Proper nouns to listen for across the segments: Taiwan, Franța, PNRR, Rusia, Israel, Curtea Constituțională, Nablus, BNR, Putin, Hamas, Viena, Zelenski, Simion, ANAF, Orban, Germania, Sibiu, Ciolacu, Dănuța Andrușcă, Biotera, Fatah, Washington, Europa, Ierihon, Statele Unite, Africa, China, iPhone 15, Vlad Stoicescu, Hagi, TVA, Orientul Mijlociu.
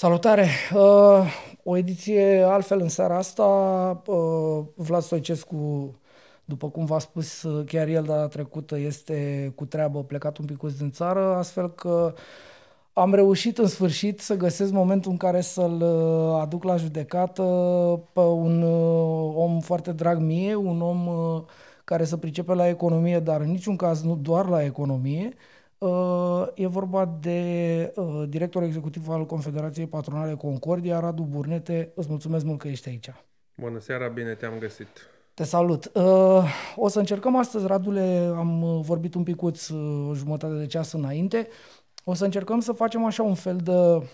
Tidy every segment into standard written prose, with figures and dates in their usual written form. Salutare! O ediție altfel în seara asta. Vlad Stoicescu, după cum v-a spus chiar el data trecută, este cu treabă, plecat un picuț din țară, astfel că am reușit în sfârșit să găsesc momentul în care să-l aduc la judecată pe un om foarte drag mie, un om care se pricepe la economie, dar în niciun caz nu doar la economie. E vorba de directorul executiv al Confederației Patronale Concordia, Radu Burnete. Îți mulțumesc mult că ești aici. Bună seara, bine te-am găsit. Te salut. O să încercăm astăzi, Radule, am vorbit un picuț, o jumătate de ceas înainte, o să încercăm să facem așa un fel de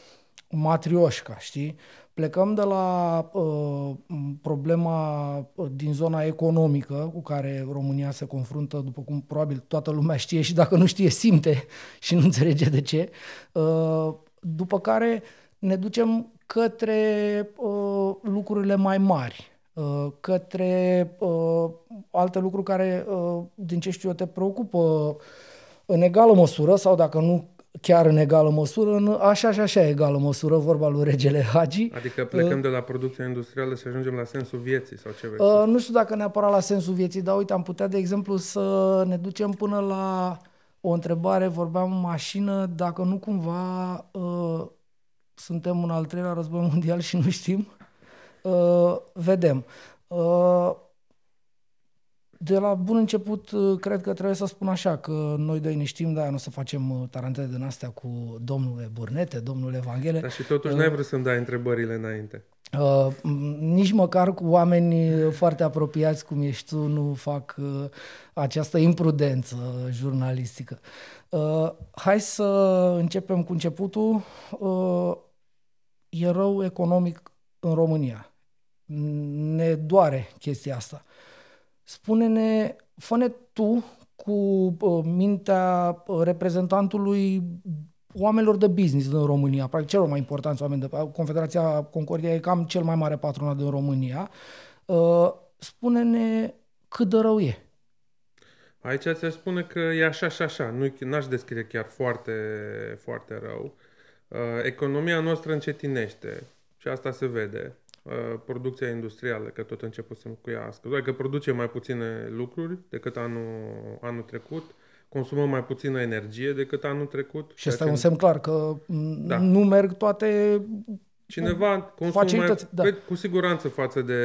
matrioșca, știi? Plecăm de la problema din zona economică cu care România se confruntă, după cum probabil toată lumea știe și dacă nu știe, simte și nu înțelege de ce. După care ne ducem către lucrurile mai mari, către alte lucruri care, din ce știu eu, te preocupă în egală măsură sau dacă nu, chiar în egală măsură, în așa și așa egală măsură, vorba lui regele Hagi. Adică plecăm de la producția industrială și ajungem la sensul vieții sau ce vrei? Nu știu dacă neapărat la sensul vieții, dar uite, am putea, de exemplu, să ne ducem până la o întrebare, vorbeam în mașină, dacă nu cumva suntem în al treilea război mondial și nu știm, vedem. De la bun început, cred că trebuie să spun așa, că noi doi ne știm, dar nu o să facem tarantele din astea cu domnule Burnete, domnule Vanghele. Dar și totuși n-ai vrut să-mi dai întrebările înainte. Nici măcar cu oameni foarte apropiați cum ești tu nu fac această imprudență jurnalistică. Hai să începem cu începutul. E rău economic în România. Ne doare chestia asta. Spune-ne, fă-ne tu cu mintea reprezentantului oamenilor de business din România, practic celor mai importanți oameni de Confederația Concordia e cam cel mai mare patronat din România. Spune-ne cât de rău e. Aici ți-aș spune că e așa și așa, n-aș descrie chiar foarte, foarte rău. Economia noastră încetinește și asta se vede. Producția industrială, că tot începusem cu ea, doar că produce mai puține lucruri decât anul trecut, consumă mai puțină energie decât anul trecut. Și asta e un semn clar că nu merg toate facilități. Da. Cu siguranță față de,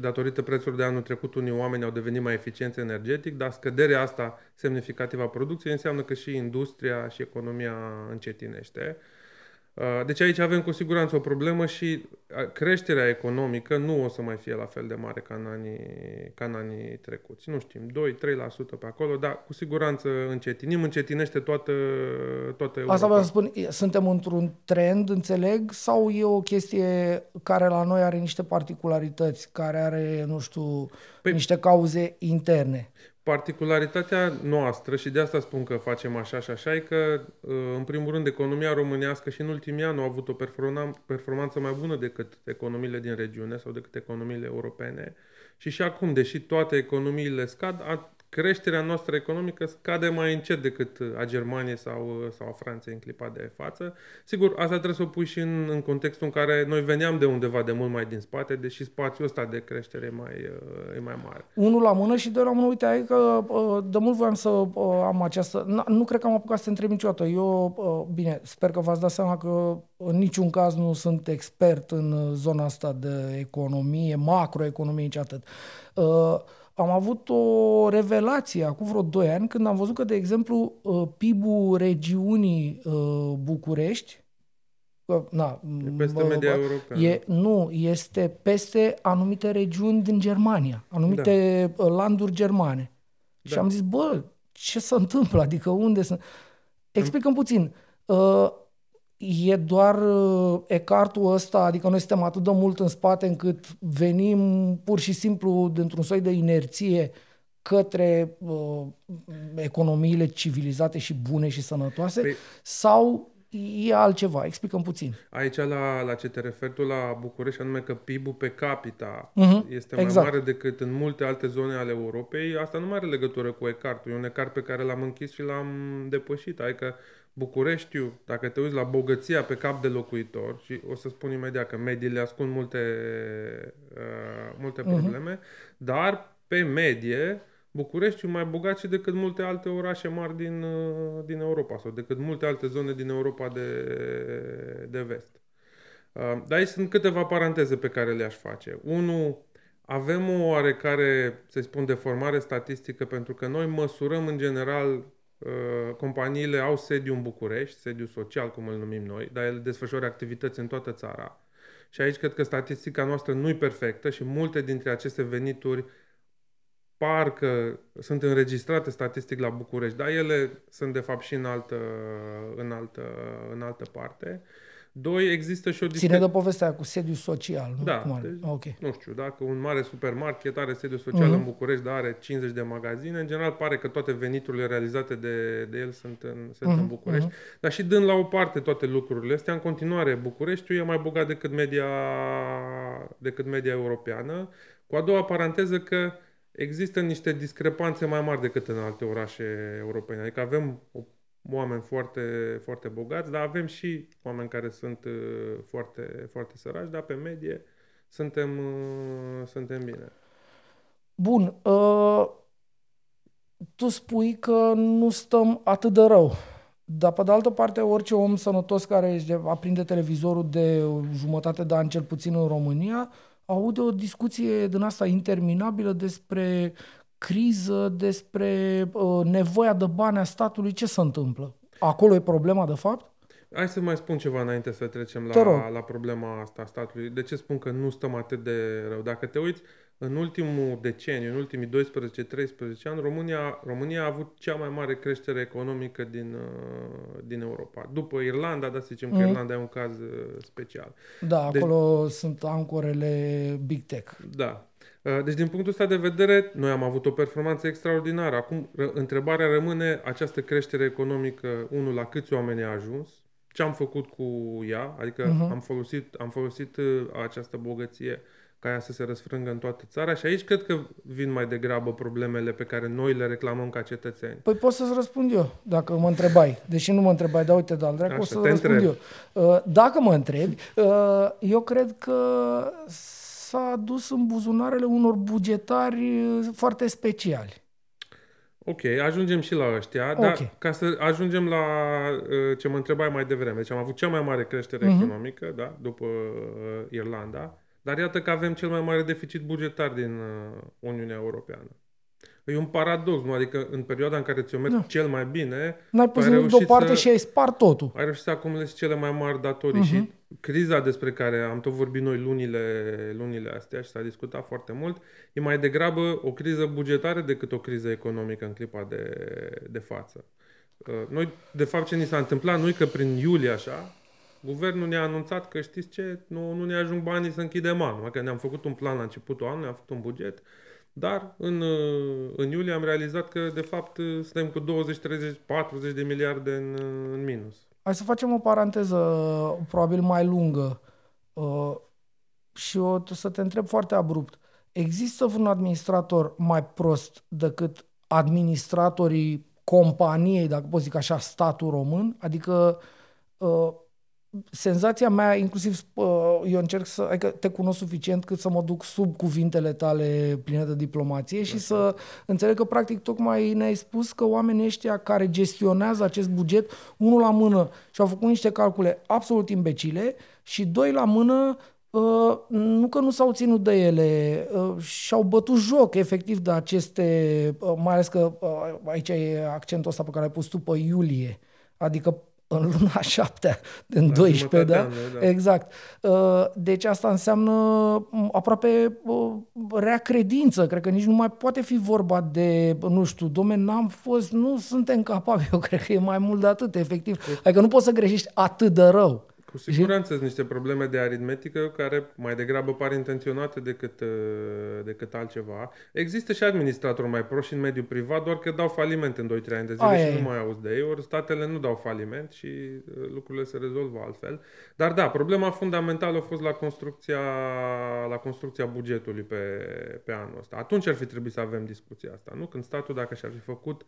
datorită prețurilor de anul trecut, unii oameni au devenit mai eficienți energetic, dar scăderea asta semnificativă a producției înseamnă că și industria și economia încetinește. Deci aici avem cu siguranță o problemă și creșterea economică nu o să mai fie la fel de mare ca în anii trecuți. Nu știm, 2-3% pe acolo, dar cu siguranță încetinește toată Europa. Asta vreau să spun, suntem într-un trend, înțeleg, sau e o chestie care la noi are niște particularități, care are, nu știu, niște cauze interne? Particularitatea noastră, și de asta spun că facem așa și așa, e că, în primul rând, economia românească și în ultimii ani a avut o performanță mai bună decât economiile din regiune sau decât economiile europene. Și acum, deși toate economiile scad, creșterea noastră economică scade mai încet decât a Germaniei sau a Franței în clipa de față. Sigur, asta trebuie să o pui și în contextul în care noi veneam de undeva de mult mai din spate, deși spațiul ăsta de creștere e mai mare. Unul la mână și doi la mână. Uite, că de mult voiam să am această... Nu cred că am apucat să te întreb niciodată. Eu, bine, sper că v-ați dat seama că în niciun caz nu sunt expert în zona asta de economie, macroeconomie, nici atât. Am avut o revelație acum vreo 2 ani când am văzut că, de exemplu, PIB-ul regiunii București este peste anumite regiuni din Germania, anumite landuri germane. Da. Și am zis, bă, ce se întâmplă? Adică unde sunt? Explică-mi puțin. E doar ecartul ăsta, adică noi suntem atât de mult în spate încât venim pur și simplu dintr-un soi de inerție către economiile civilizate și bune și sănătoase, sau e altceva? Explică-mi puțin. Aici la ce te referi tu la București, anume că PIB-ul pe capita este mai mare decât în multe alte zone ale Europei, asta nu mai are legătură cu ecartul. E un ecart pe care l-am închis și l-am depășit. Adică Bucureștiul, dacă te uiți la bogăția pe cap de locuitor, și o să spun imediat că mediile ascund multe probleme, dar pe medie Bucureștiul mai bogat și decât multe alte orașe mari din Europa sau decât multe alte zone din Europa de vest. Dar aici sunt câteva paranteze pe care le-aș face. 1. Avem o oarecare, să spun, deformare statistică, pentru că noi măsurăm în general, companiile au sediu în București, sediu social, cum îl numim noi, dar ele desfășoară activități în toată țara. Și aici cred că statistica noastră nu e perfectă și multe dintre aceste venituri parcă sunt înregistrate statistic la București, dar ele sunt de fapt și în altă parte. 2. Există și o discuție. Ține de povestea cu sediu social, nu? Da. Cum are? Deci, okay. Nu știu, dacă un mare supermarket are sediu social în București, dar are 50 de magazine, în general pare că toate veniturile realizate de el sunt în București. Dar și dând la o parte toate lucrurile astea, în continuare Bucureștiul e mai bogat decât media europeană. Cu a doua paranteză că există niște discrepanțe mai mari decât în alte orașe europene. Adică avem oameni foarte, foarte bogați, dar avem și oameni care sunt foarte, foarte săraci, dar pe medie suntem bine. Bun. Tu spui că nu stăm atât de rău, dar pe de altă parte orice om sănătos care aprinde televizorul de jumătate de an, cel puțin în România, aude o discuție din asta interminabilă despre criză, despre nevoia de bani a statului. Ce se întâmplă? Acolo e problema de fapt? Hai să mai spun ceva înainte să trecem la problema asta a statului. De ce spun că nu stăm atât de rău? Dacă te uiți, în ultimul deceniu, în ultimii 12-13 ani, România a avut cea mai mare creștere economică din Europa. După Irlanda, dar să zicem că Irlanda e un caz special. Da, deci, acolo sunt ancorele Big Tech. Da. Deci, din punctul ăsta de vedere, noi am avut o performanță extraordinară. Acum, întrebarea rămâne, această creștere economică, unul, la câți oameni a ajuns? Ce am făcut cu ea? Adică am folosit această bogăție ca ea să se răsfrângă în toată țara, și aici cred că vin mai degrabă problemele pe care noi le reclamăm ca cetățeni. Păi pot să-ți răspund eu, dacă mă întrebai. Deși nu mă întrebai, dar uite, dar dracu, o să răspund eu. Dacă mă întrebi, eu cred că s-a dus în buzunarele unor bugetari foarte speciali. Ok, ajungem și la ăștia, dar ca să ajungem la ce mă întrebai mai devreme. Deci am avut cea mai mare creștere economică, da, după Irlanda, dar iată că avem cel mai mare deficit bugetar din Uniunea Europeană. E un paradox, nu? Adică în perioada în care ți-o mergi cel mai bine, n-ai pus nimic deoparte și ai spart totul. Ai reușit să acumulezi cele mai mari datorii și criza despre care am tot vorbit noi lunile astea și s-a discutat foarte mult, e mai degrabă o criză bugetară decât o criză economică în clipa de față. Noi, de fapt, ce ni s-a întâmplat, nu e că prin iulie așa, guvernul ne-a anunțat că, știți ce, nu ne ajung banii să închidem anul. Că ne-am făcut un plan la începutul anului, am făcut un buget, dar în iulie am realizat că, de fapt, suntem cu 20, 30, 40 de miliarde în minus. Hai să facem o paranteză, probabil mai lungă, și o să te întreb foarte abrupt. Există un administrator mai prost decât administratorii companiei, dacă pot zic așa, statul român? Adică... senzația mea, inclusiv eu încerc să, adică te cunosc suficient cât să mă duc sub cuvintele tale pline de diplomație și să înțeleg că practic tocmai ne-ai spus că oamenii ăștia care gestionează acest buget, unul la mână și-au făcut niște calcule absolut imbecile și doi la mână nu că nu s-au ținut de ele, și-au bătut joc efectiv de aceste, mai ales că aici e accentul ăsta pe care ai pus tu pe iulie, adică în luna 7, în 12, da? Da? Exact. Deci asta înseamnă aproape rea credință. Cred că nici nu mai poate fi vorba de, nu știu, dom'le, n-am fost, nu suntem capabili. Eu cred că e mai mult de atât, efectiv. Adică nu poți să greșești atât de rău. Cu siguranță sunt niște probleme de aritmetică care mai degrabă par intenționate decât altceva. Există și administratori mai proști în mediul privat, doar că dau faliment în 2-3 ani de zile și nu mai auzi de ei, ori statele nu dau faliment și lucrurile se rezolvă altfel. Dar da, problema fundamentală a fost la construcția bugetului pe anul ăsta. Atunci ar fi trebuit să avem discuția asta, nu? Când statul, dacă și-ar fi făcut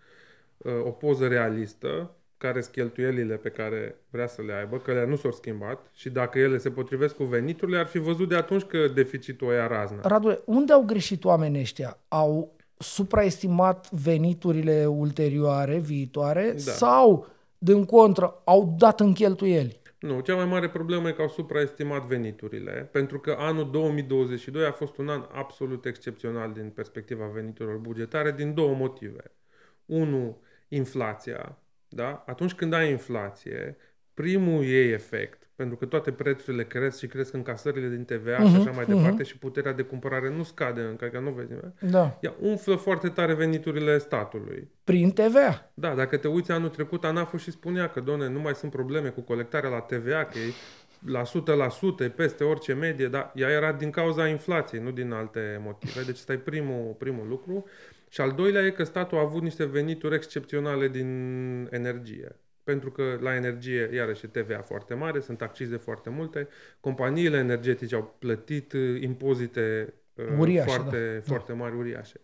o poză realistă, care sunt cheltuielile pe care vrea să le aibă, că le nu s-au schimbat și dacă ele se potrivesc cu veniturile, ar fi văzut de atunci că deficitul ăia raznă. Radu, unde au greșit oamenii ăștia? Au supraestimat veniturile ulterioare, viitoare, da, sau, din contră, au dat în cheltuieli? Nu, cea mai mare problemă e că au supraestimat veniturile, pentru că anul 2022 a fost un an absolut excepțional din perspectiva veniturilor bugetare, din două motive. Unu, inflația. Da? Atunci când ai inflație, primul ei efect, pentru că toate prețurile cresc și cresc încasările din TVA și așa mai departe și puterea de cumpărare nu scade încă, că nu vezi nimeni, da, ea umflă foarte tare veniturile statului. Prin TVA. Da, dacă te uiți anul trecut, ANAF-ul și spunea că, doamne, nu mai sunt probleme cu colectarea la TVA, că e la 100%, peste orice medie, dar ea era din cauza inflației, nu din alte motive. Deci ăsta e primul lucru. Și al doilea e că statul a avut niște venituri excepționale din energie. Pentru că la energie, iarăși, TVA foarte mare, sunt accize foarte multe, companiile energetice au plătit impozite uriașe, foarte mari, uriașe.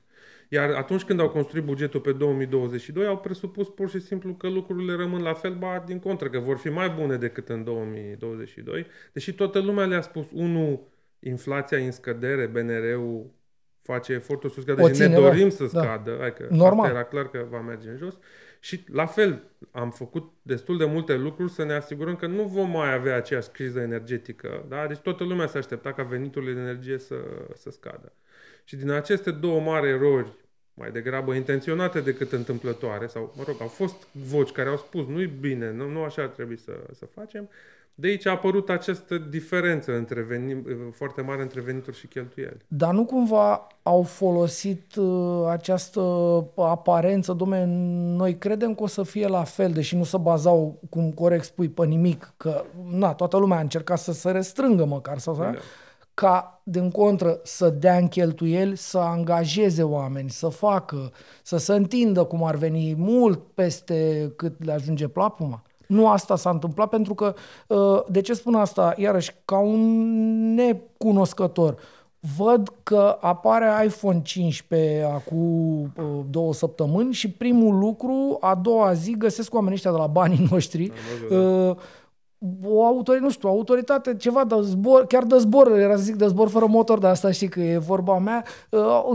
Iar atunci când au construit bugetul pe 2022, au presupus pur și simplu că lucrurile rămân la fel, ba din contră, că vor fi mai bune decât în 2022. Deși toată lumea le-a spus, unu, inflația în scădere, BNR-ul face efortul să scadă și ne dorim să scadă. Da. Adică, normal. Asta era clar că va merge în jos. Și la fel, am făcut destul de multe lucruri să ne asigurăm că nu vom mai avea aceeași criză energetică. Da? Deci toată lumea se aștepta ca veniturile de energie să scadă. Și din aceste două mari erori, mai degrabă intenționate decât întâmplătoare, sau, mă rog, au fost voci care au spus nu-i bine, nu așa ar trebui să facem, de aici a apărut această diferență foarte mare între venituri și cheltuieli. Dar nu cumva au folosit această aparență, dom'le, noi credem că o să fie la fel, deși nu se bazau, cum corect spui, pe nimic, că na, toată lumea a încercat să se restrângă măcar, sau da, ca, din contră, să dea în cheltuieli, să angajeze oameni, să facă, să se întindă cum ar veni mult peste cât le ajunge plapuma. Nu asta s-a întâmplat, pentru că, de ce spun asta, iarăși, ca un necunoscător, văd că apare iPhone 15 acum 2 săptămâni și primul lucru, a doua zi, găsesc oamenii ăștia de la banii noștri, o autoritate, ceva de zbor, chiar de zbor, era să zic de zbor fără motor, dar asta știi că e vorba mea,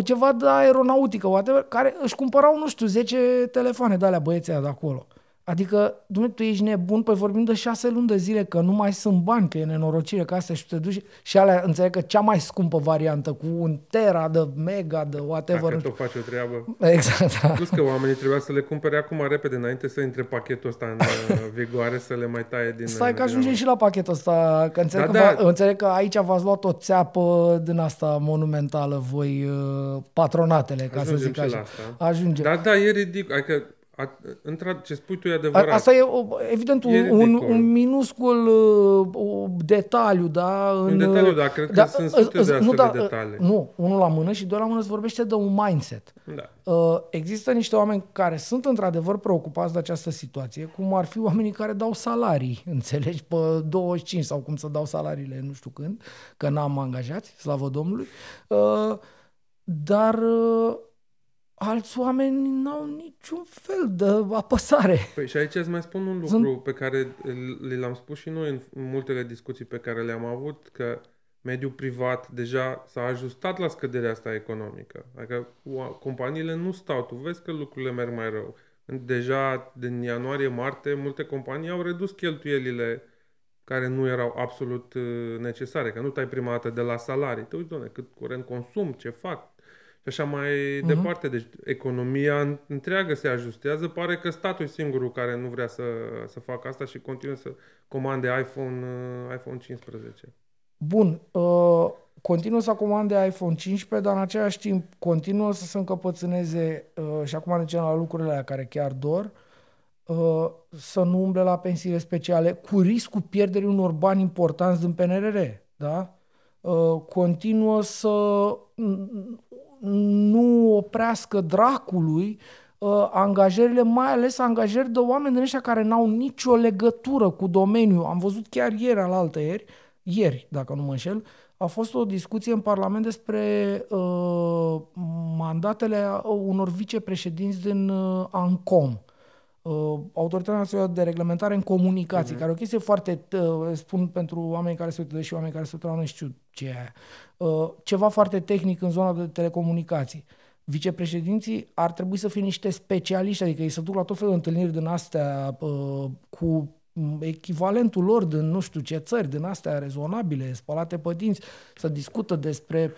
ceva de aeronautică, whatever, care își cumpărau, 10 telefoane de alea băieții de acolo. Adică, Dumnezeu, tu ești nebun, păi vorbim de 6 luni de zile, că nu mai sunt bani, că e nenorocire, că astea și te duci și alea, înțeleg că cea mai scumpă variantă, cu 1 tera de mega, de whatever. Dacă tot faci o treabă. Exact, da. Plus că oamenii trebuia să le cumpere acum repede, înainte să intre pachetul ăsta în vigoare, să le mai taie din... Stai că ajungem și la pachetul ăsta, că înțeleg că aici v-ați luat o țeapă din asta monumentală, voi patronatele, ca ajungem să zic așa. Ajungem. Dar da, e ridicol, adică... ce spui tu e adevărat. Asta e, evident, un minuscul detaliu, da? Un detaliu, da, cred că sunt sute de astfel de detalii. Nu, unul la mână și doi la mână, se vorbește de un mindset. Da. Există niște oameni care sunt într-adevăr preocupați de această situație, cum ar fi oamenii care dau salarii, înțelegi, pe 25 sau cum să dau salariile, nu știu când, că n-am angajați, slavă Domnului, dar... alți oameni n-au niciun fel de apăsare. Păi și aici îți mai spun un lucru pe care l-am spus și noi în multele discuții pe care le-am avut, că mediul privat deja s-a ajustat la scăderea asta economică. Adică companiile nu stau, tu vezi că lucrurile merg mai rău. Deja din ianuarie-martie multe companii au redus cheltuielile care nu erau absolut necesare, că nu tai prima dată de la salarii. Te uiți, doamne, cât curent consum, ce fac? Și așa mai departe. Deci economia întreagă se ajustează. Pare că statul e singurul care nu vrea să facă asta și continuă să comande iPhone 15. Bun. Continuă să comande iPhone 15, dar în același timp continuă să se încăpățâneze, și acum mergem la lucrurile alea care chiar dor, să nu umble la pensiile speciale cu riscul pierderii unor bani importanți din PNRR. Da? Continuă să... nu oprească dracului angajările, mai ales angajări de oameni din ăștia care n-au nicio legătură cu domeniul. Am văzut chiar ieri, dacă nu mă înșel, a fost o discuție în Parlament despre mandatele unor vicepreședinți din ANCOM. Autoritatea Națională de Reglementare în Comunicații, care e o chestie foarte, spun pentru oamenii care se uită, deși oamenii care se uită nu știu ce e aia, ceva foarte tehnic în zona de telecomunicații. Vicepreședinții ar trebui să fie niște specialiști, adică ei se duc la tot felul de întâlniri din astea cu echivalentul lor din nu știu ce țări, din astea rezonabile, spălate pe dinți, să discută despre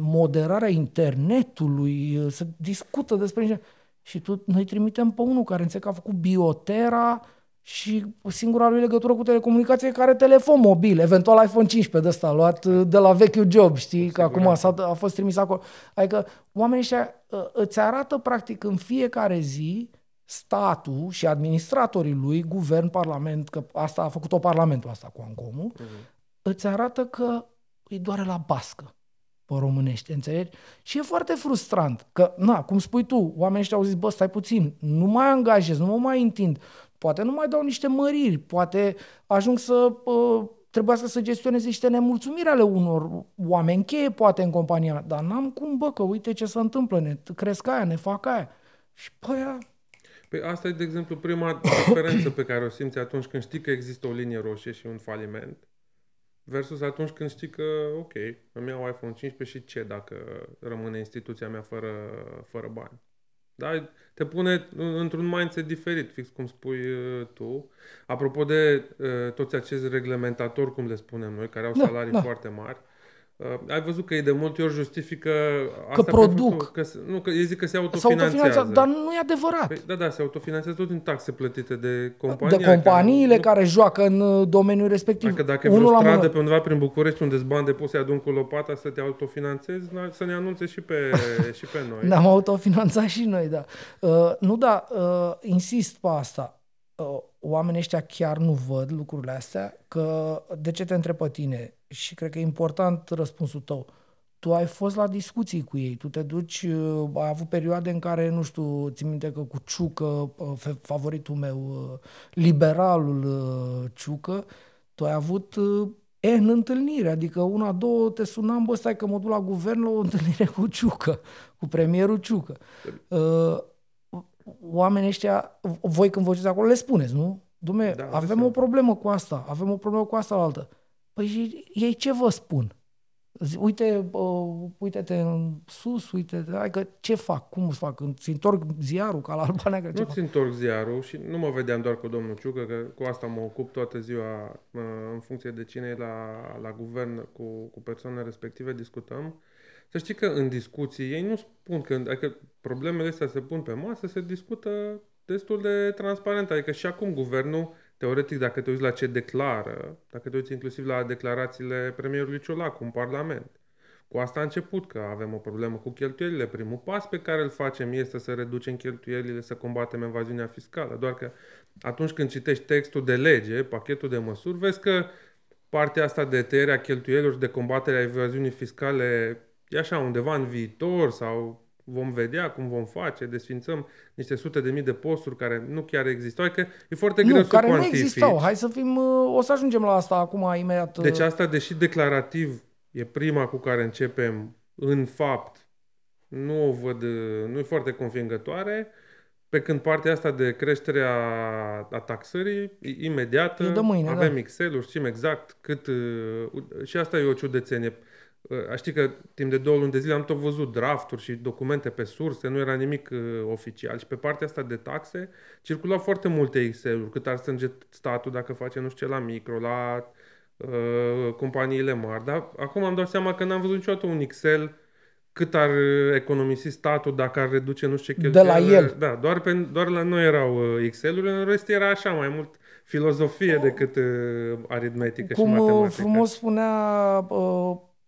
moderarea internetului, să discută despre... Și noi trimitem pe unul care înțeleg că a făcut Biotera și singura lui legătură cu telecomunicație care telefon mobil, eventual iPhone 15 de ăsta, luat de la vechiul job, știi, că acum a fost trimis acolo. Adică oamenii ăștia îți arată practic în fiecare zi statul și administratorii lui, guvern, parlament, că asta a făcut-o parlamentul asta cu Ancomul, îți arată că îi doare la bască. Pe românește, înțelegi? Și e foarte frustrant că, na, cum spui tu, oamenii ăștia au zis, bă, stai puțin, nu mai angajez, nu mă mai întind, poate nu mai dau niște măriri, poate ajung să trebuiască să gestioneze niște nemulțumiri ale unor oameni cheie, poate, în compania mea, dar n-am cum, bă, că uite ce se întâmplă, ne cresc aia, ne fac aia. Și Păi asta e, de exemplu, prima diferență pe care o simți atunci când știi că există o linie roșie și un faliment. Versus atunci când știi că, ok, îmi iau iPhone 15 și ce dacă rămâne instituția mea fără bani? Dar te pune într-un mindset diferit, fix cum spui tu. Apropo de toți acești reglementatori, cum le spunem noi, care au salarii foarte mari, ai văzut că ei de multe ori justifică... Asta că produc. Că ei zic că se autofinanțează. Dar nu e adevărat. Păi, da, se autofinanțează tot din taxe plătite de companii. De companiile care joacă în domeniul respectiv. Dacă e vreo stradă pe undeva prin București unde-ți bani de poți să-i adun cu lopata să te autofinanțezi, să ne anunțe și pe noi. Ne-am autofinanțat și noi, da. Insist pe asta. Oamenii ăștia chiar nu văd lucrurile astea, că de ce te întreb pe tine? Și cred că e important răspunsul tău. Tu ai fost la discuții cu ei, tu te duci, ai avut perioade în care, nu știu, țin minte că cu Ciucă, favoritul meu, liberalul Ciucă, tu ai avut în întâlnire, adică una, două, te sunam, bă, stai că mă duc la guvern la o întâlnire cu Ciucă, cu premierul Ciucă. Oamenii ăștia, voi când vă duceți acolo, le spuneți, nu? Dumne, da, avem o problemă cu asta, avem o problemă cu asta la altă. Păi și ei ce vă spun? Uite-te în sus, uite-te, adică ce fac, cum îți fac? Ți întorc ziarul ca la Albania? Nu ți întorc ziarul și nu mă vedeam doar cu domnul Ciucă, că cu asta mă ocup toată ziua în funcție de cine e la guvern cu persoanele respective discutăm. Să știi că în discuții ei nu spun că, adică problemele astea se pun pe masă, se discută destul de transparent, adică și acum guvernul, teoretic, dacă te uiți la ce declară, dacă te uiți inclusiv la declarațiile premierului Ciolacu în Parlament, cu asta a început că avem o problemă cu cheltuielile. Primul pas pe care îl facem este să reducem cheltuielile, să combatem evaziunea fiscală. Doar că atunci când citești textul de lege, pachetul de măsuri, vezi că partea asta de tăierea cheltuielilor și de combaterea evaziunii fiscale e așa undeva în viitor sau... Vom vedea cum vom face, desfințăm niște sute de mii de posturi care nu chiar existau, că e foarte greu să cuantifici. Nu, care nu existau. Hai să fim, o să ajungem la asta acum imediat. Deci asta, deși declarativ e prima cu care începem, în fapt, nu o văd, nu e foarte convingătoare, pe când partea asta de creștere a taxării, imediată, avem Excel-uri, știm exact cât, și asta e o ciudățenie. Știi că timp de 2 luni de zile am tot văzut drafturi și documente pe surse, nu era nimic oficial și pe partea asta de taxe circulau foarte multe Excel-uri, cât ar strânge statul dacă face nu știu ce la micro, la companiile mari, dar acum am dat seama că n-am văzut niciodată un Excel cât ar economisi statul dacă ar reduce nu știu ce cheltuieli. De la el. Da, doar la noi erau Excel-urile, în rest era așa mai mult filozofie decât aritmetică și matematică. Cum frumos spunea...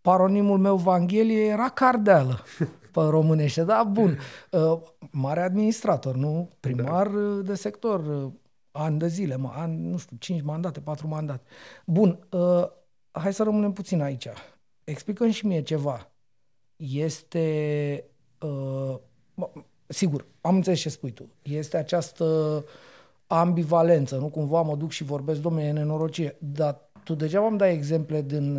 Paronimul meu, Vanghele, era cardeală pe românește, da, bun. Mare administrator, nu? Primar de sector, ani de zile, nu știu, 5 mandate, 4 mandate. Bun, hai să rămânem puțin aici. Explică-mi și mie ceva. Este, sigur, am înțeles ce spui tu, este această ambivalență, nu cumva mă duc și vorbesc, domnule, e nenorocie, dar tu degeaba îmi dai exemple din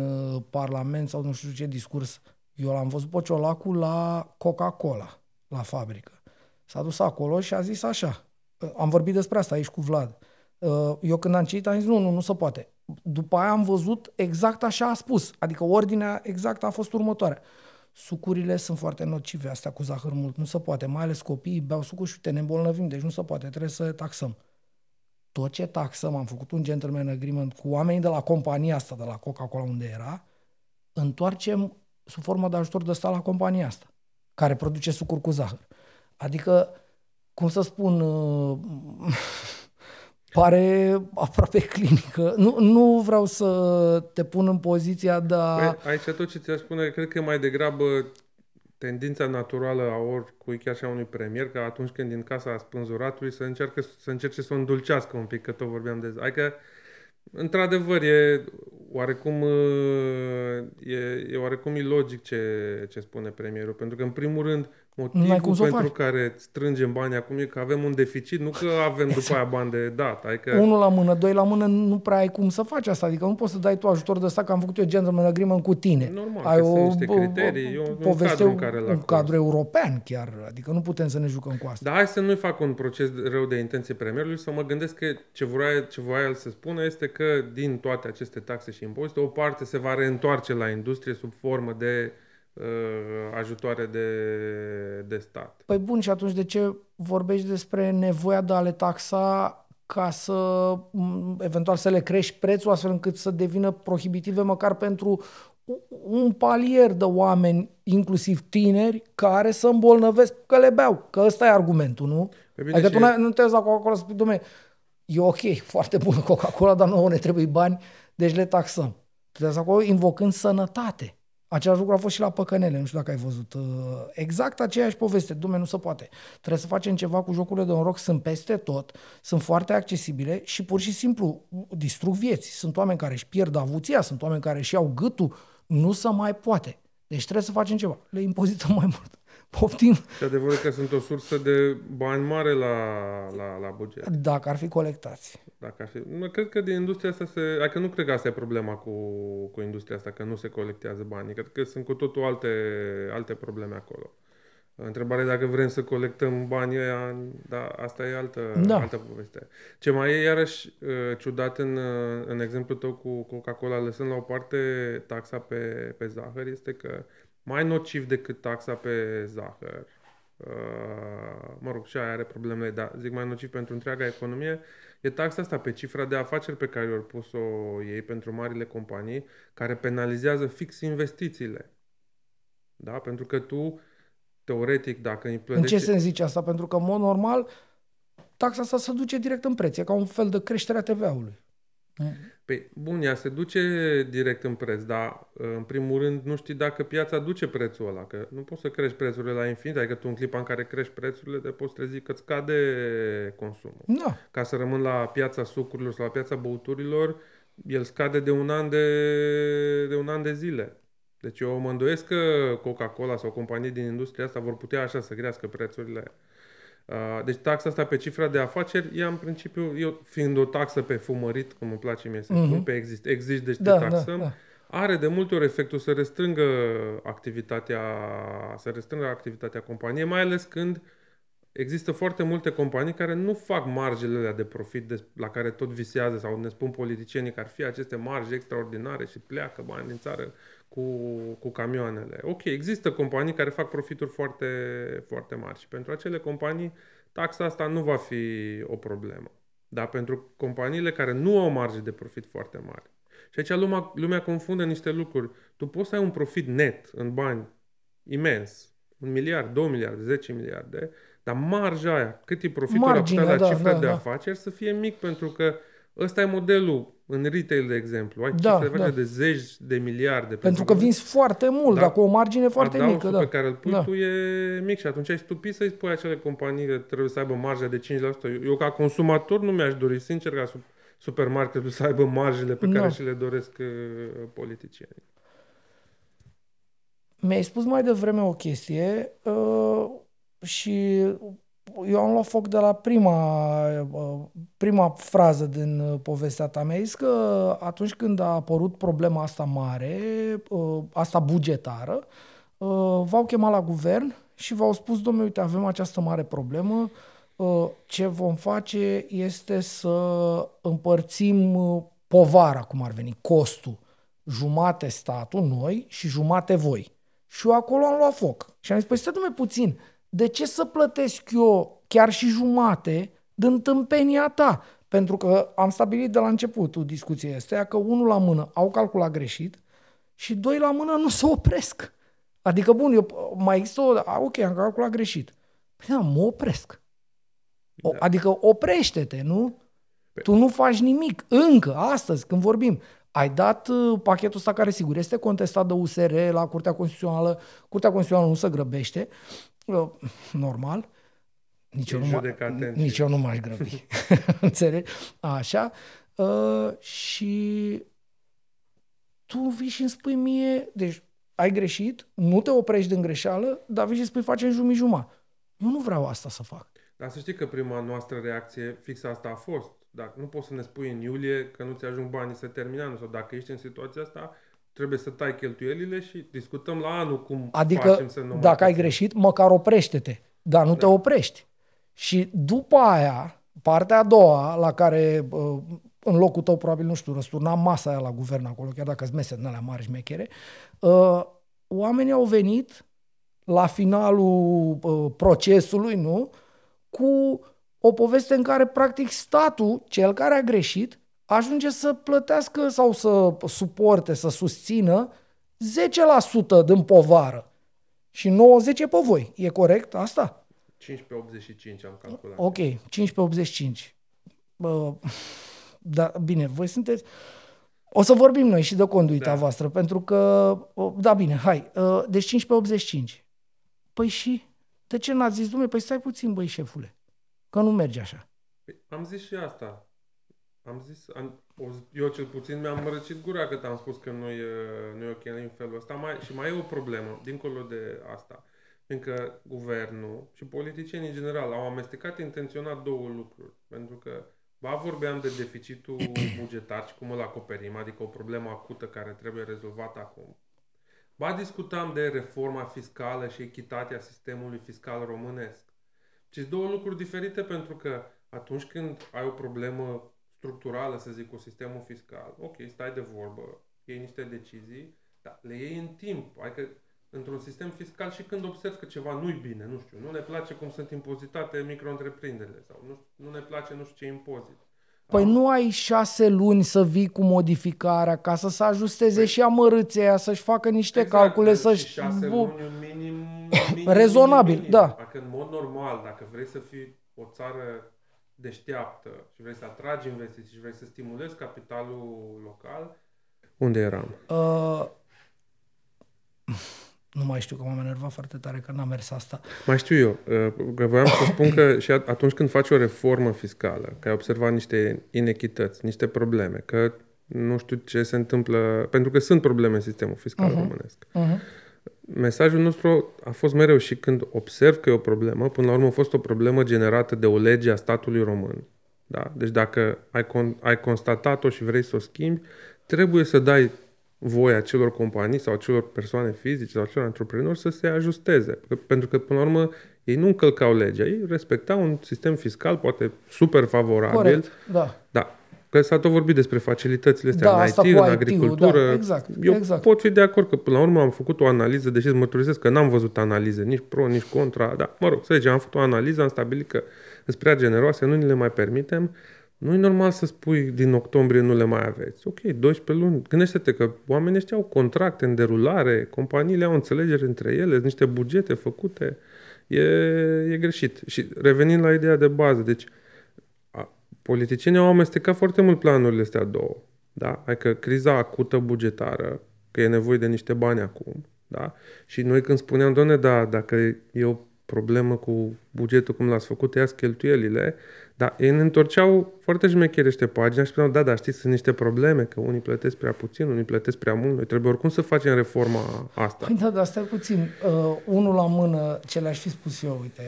parlament sau nu știu ce discurs. Eu l-am văzut pe Ciolacu la Coca-Cola, la fabrică. S-a dus acolo și a zis așa. Am vorbit despre asta aici cu Vlad. Eu când am citit, am zis, nu se poate. După aia am văzut exact așa a spus. Adică ordinea exactă a fost următoarea. Sucurile sunt foarte nocive, astea cu zahăr mult. Nu se poate, mai ales copiii beau sucuri și ne îmbolnăvim, deci nu se poate, trebuie să taxăm. Tot ce taxăm, am făcut un gentleman agreement cu oamenii de la compania asta, de la Coca-Cola unde era, întoarcem sub formă de ajutor de stat la compania asta, care produce sucuri cu zahăr. Adică, cum să spun, pare aproape clinică. Nu vreau să te pun în poziția de a... Păi, aici tot ce ți-aș spune, cred că mai degrabă tendința naturală a oricui, chiar și a unui premier, că atunci când din casa spânzuratului să încerce să o îndulcească un pic, că tot vorbeam de... Adică, într-adevăr, e oarecum ilogic ce spune premierul, pentru că, în primul rând, motivul pentru care strângem bani acum e că avem un deficit, nu că avem exact. După aia bani de dat. Adică... Unul la mână, doi la mână, nu prea ai cum să faci asta. Adică nu poți să dai tu ajutor de stat că am făcut eu gentleman agreement cu tine. Normal, ai că sunt niște criterii. Un cadru european chiar. Adică nu putem să ne jucăm cu asta. Dar hai să nu-i fac un proces rău de intenție premierului, să mă gândesc că ce vrea el să spună este că din toate aceste taxe și impozite, o parte se va reîntoarce la industrie sub formă de ajutoare de stat. Păi bun, și atunci de ce vorbești despre nevoia de a le taxa ca să eventual să le crești prețul astfel încât să devină prohibitive măcar pentru un palier de oameni, inclusiv tineri, care să îmbolnăvesc că le beau? Că ăsta e argumentul, nu? Adică tu nu te uiți la Coca-Cola să spui, dom'le, e ok, foarte bună Coca-Cola, dar nouă ne trebuie bani, deci le taxăm. Tu te uiți acolo invocând sănătate. Același lucru a fost și la păcănele, nu știu dacă ai văzut. Exact aceeași poveste. Dumne, nu se poate. Trebuie să facem ceva cu jocurile de noroc. Sunt peste tot, sunt foarte accesibile și pur și simplu distrug vieți. Sunt oameni care își pierd avuția, sunt oameni care își iau gâtul. Nu se mai poate. Deci trebuie să facem ceva. Le impozităm mai mult. Poftim. Și adevărul că sunt o sursă de bani mare la buget. Dacă ar fi colectați. Cred că din industria asta adică nu cred că asta e problema cu industria asta, că nu se colectează banii. Cred că sunt cu totul alte probleme acolo. Întrebarea e dacă vrem să colectăm banii ăia, dar asta e altă poveste. Ce mai e iarăși ciudat în exemplul tău cu Coca-Cola, lăsând la o parte taxa pe zahăr, este că mai nociv decât taxa pe zahăr, și aia are problemele, dar zic mai nociv pentru întreaga economie, e taxa asta pe cifra de afaceri pe care i-au pus-o ei pentru marile companii, care penalizează fix investițiile. Da? Pentru că tu, teoretic, dacă îi plătești... În ce sens zici asta? Pentru că, în mod normal, taxa asta se duce direct în preț, e ca un fel de creștere a TVA-ului. Păi, bun, ea se duce direct în preț, dar în primul rând nu știi dacă piața duce prețul ăla, că nu poți să crești prețurile la infinit, adică tu în clipa în care crești prețurile te poți trezi că îți scade consumul. Da. Ca să rămân la piața sucurilor sau la piața băuturilor, el scade de un an de zile. Deci eu mă îndoiesc că Coca-Cola sau companii din industria asta vor putea așa să crească prețurile. Deci taxa asta pe cifra de afaceri, ea în principiu, eu fiind o taxă pe fumărit, cum îmi place mie să spun, pe exist, deci te taxăm, are de multe ori efectul să restrângă activitatea companiei, mai ales când există foarte multe companii care nu fac marjele alea de profit la care tot visează sau ne spun politicienii că ar fi aceste marje extraordinare și pleacă bani din țară cu camioanele. Ok, există companii care fac profituri foarte, foarte mari și pentru acele companii taxa asta nu va fi o problemă. Dar pentru companiile care nu au marge de profit foarte mari. Și aici lumea confunde niște lucruri. Tu poți să ai un profit net în bani imens, 1 miliard, 2 miliarde, 10 miliarde, dar marja aia, cât e profitul aputat la cifra de afaceri, să fie mic, pentru că ăsta e modelul în retail, de exemplu. Ai cifre de zeci de miliarde. Pentru că vinzi foarte mult, dar cu o margine foarte mică. Adausul pe care îl pui tu e mic și atunci ai stupit să-i spui acele companii că trebuie să aibă marja de 5%. Eu ca consumator nu mi-aș dori, sincer, ca supermarketul să aibă marjele pe care și le doresc politicienii. Mi-ai spus mai devreme o chestie și eu am luat foc de la prima frază din povestea ta. Mi-a zis că atunci când a apărut problema asta mare, asta bugetară, v-au chemat la guvern și v-au spus, dom'le, uite, avem această mare problemă, ce vom face este să împărțim povara, cum ar veni, costul, jumate statul, noi, și jumate voi. Și eu acolo am luat foc. Și am zis, păi stai numai puțin, de ce să plătesc eu chiar și jumate din tâmpenia ta? Pentru că am stabilit de la începutul discuției astea că unul la mână au calculat greșit și doi la mână nu se opresc. Adică, bun, eu mai există ok, am calculat greșit. Păi da, mă opresc. Da. Adică oprește-te, nu? Pe... Tu nu faci nimic. Încă, astăzi, când vorbim, ai dat pachetul ăsta care, sigur, este contestat de USR la Curtea Constituțională. Curtea Constituțională nu se grăbește. Normal. Nici eu nu m-aș grăbi. Înțelegi? Așa. Și tu vii și îmi spui mie, deci ai greșit, nu te oprești din greșeală, dar vii și spui facem jumătate. Eu nu vreau asta să fac. Dar să știi că prima noastră reacție fix asta a fost. Dacă nu poți să ne spui în iulie că nu ți ajung banii să terminăm sau dacă ești în situația asta, trebuie să tai cheltuielile și discutăm la anul cum adică, facem să nu. Adică dacă ai greșit, măcar oprește-te, dar nu te oprești. Și după aia, partea a doua, la care în locul tău probabil, nu știu, răsturnam masa aia la guvern acolo, chiar dacă sunt mese din alea mari șmechere, oamenii au venit la finalul procesului, nu? Cu o poveste în care, practic, statul, cel care a greșit, ajunge să plătească sau să suporte, să susțină 10% din povară. Și 90% e pe voi. E corect asta? 15,85 am calculat. Ok, 15,85. Da, bine, voi sunteți... O să vorbim noi și de conduita voastră, pentru că... Da, bine, hai. Deci 15,85. Păi și... De ce n-ați zis, Dumnezeu? Păi stai puțin, băi, șefule, că nu merge așa. Am zis și asta. Eu cel puțin mi-am răcit gura că am spus că nu e ok în felul ăsta. Și mai e o problemă, dincolo de asta. Fiindcă guvernul și politicienii în general au amestecat intenționat două lucruri. Pentru că vorbeam de deficitul bugetar și cum îl acoperim, adică o problemă acută care trebuie rezolvată acum. Discutam de reforma fiscală și echitatea sistemului fiscal românesc. Ci-s două lucruri diferite pentru că atunci când ai o problemă structurală, să zic, cu sistemul fiscal, ok, stai de vorbă, iei niște decizii, dar le iei în timp. Adică într-un sistem fiscal și când observi că ceva nu-i bine, nu știu, nu ne place cum sunt impozitate micro-întreprinderile sau nu ne place nu știu ce impozit. Păi nu ai 6 luni să vii cu modificarea ca să se ajusteze și amărâția, să-și facă niște calcule, să-și... 6 luni minim rezonabil, minim. Da. Dacă în mod normal, dacă vrei să fii o țară deșteaptă și vrei să atragi investiții și vrei să stimulezi capitalul local... Unde eram? Nu mai știu, că m-am enervat foarte tare că n-a mers asta. Mai știu eu. Că voiam să spun că și atunci când faci o reformă fiscală, că ai observat niște inechități, niște probleme, că nu știu ce se întâmplă, pentru că sunt probleme în sistemul fiscal românesc. Mesajul nostru a fost mereu și când observ că e o problemă, până la urmă a fost o problemă generată de o lege a statului român. Da? Deci dacă ai constatat-o și vrei să o schimbi, trebuie să dai voia celor companii sau celor persoane fizice sau celor antreprenori să se ajusteze. Pentru că, până la urmă, ei nu încălcau legea, ei respectau un sistem fiscal poate super favorabil. Corect, da. Că s-a tot vorbit despre facilitățile astea în IT, în agricultură. Da, exact. Pot fi de acord că, până la urmă, am făcut o analiză, deși îți mărturisesc că n-am văzut analize, nici pro, nici contra, dar, mă rog, să zicem, am făcut o analiză, am stabilit că sunt prea generoase, nu ni le mai permitem. Nu e normal să spui din octombrie nu le mai aveți. Ok, 12 luni. Gândește-te că oamenii ăștia au contracte în derulare, companiile au înțelegeri între ele, sunt niște bugete făcute. E greșit. Și revenind la ideea de bază, deci politicienii au amestecat foarte mult planurile astea două. Da? Adică criza acută bugetară, că e nevoie de niște bani acum. Da? Și noi când spuneam, doamne, dacă e o problemă cu bugetul, cum l-ați făcut, ia cheltuielile, dar ei ne întorceau foarte șmecherește pagina și spuneau, dar știți, sunt niște probleme, că unii plătesc prea puțin, unii plătesc prea mult, noi trebuie oricum să facem reforma asta. Păi dar stai puțin, unul la mână, ce le-aș fi spus eu, uite,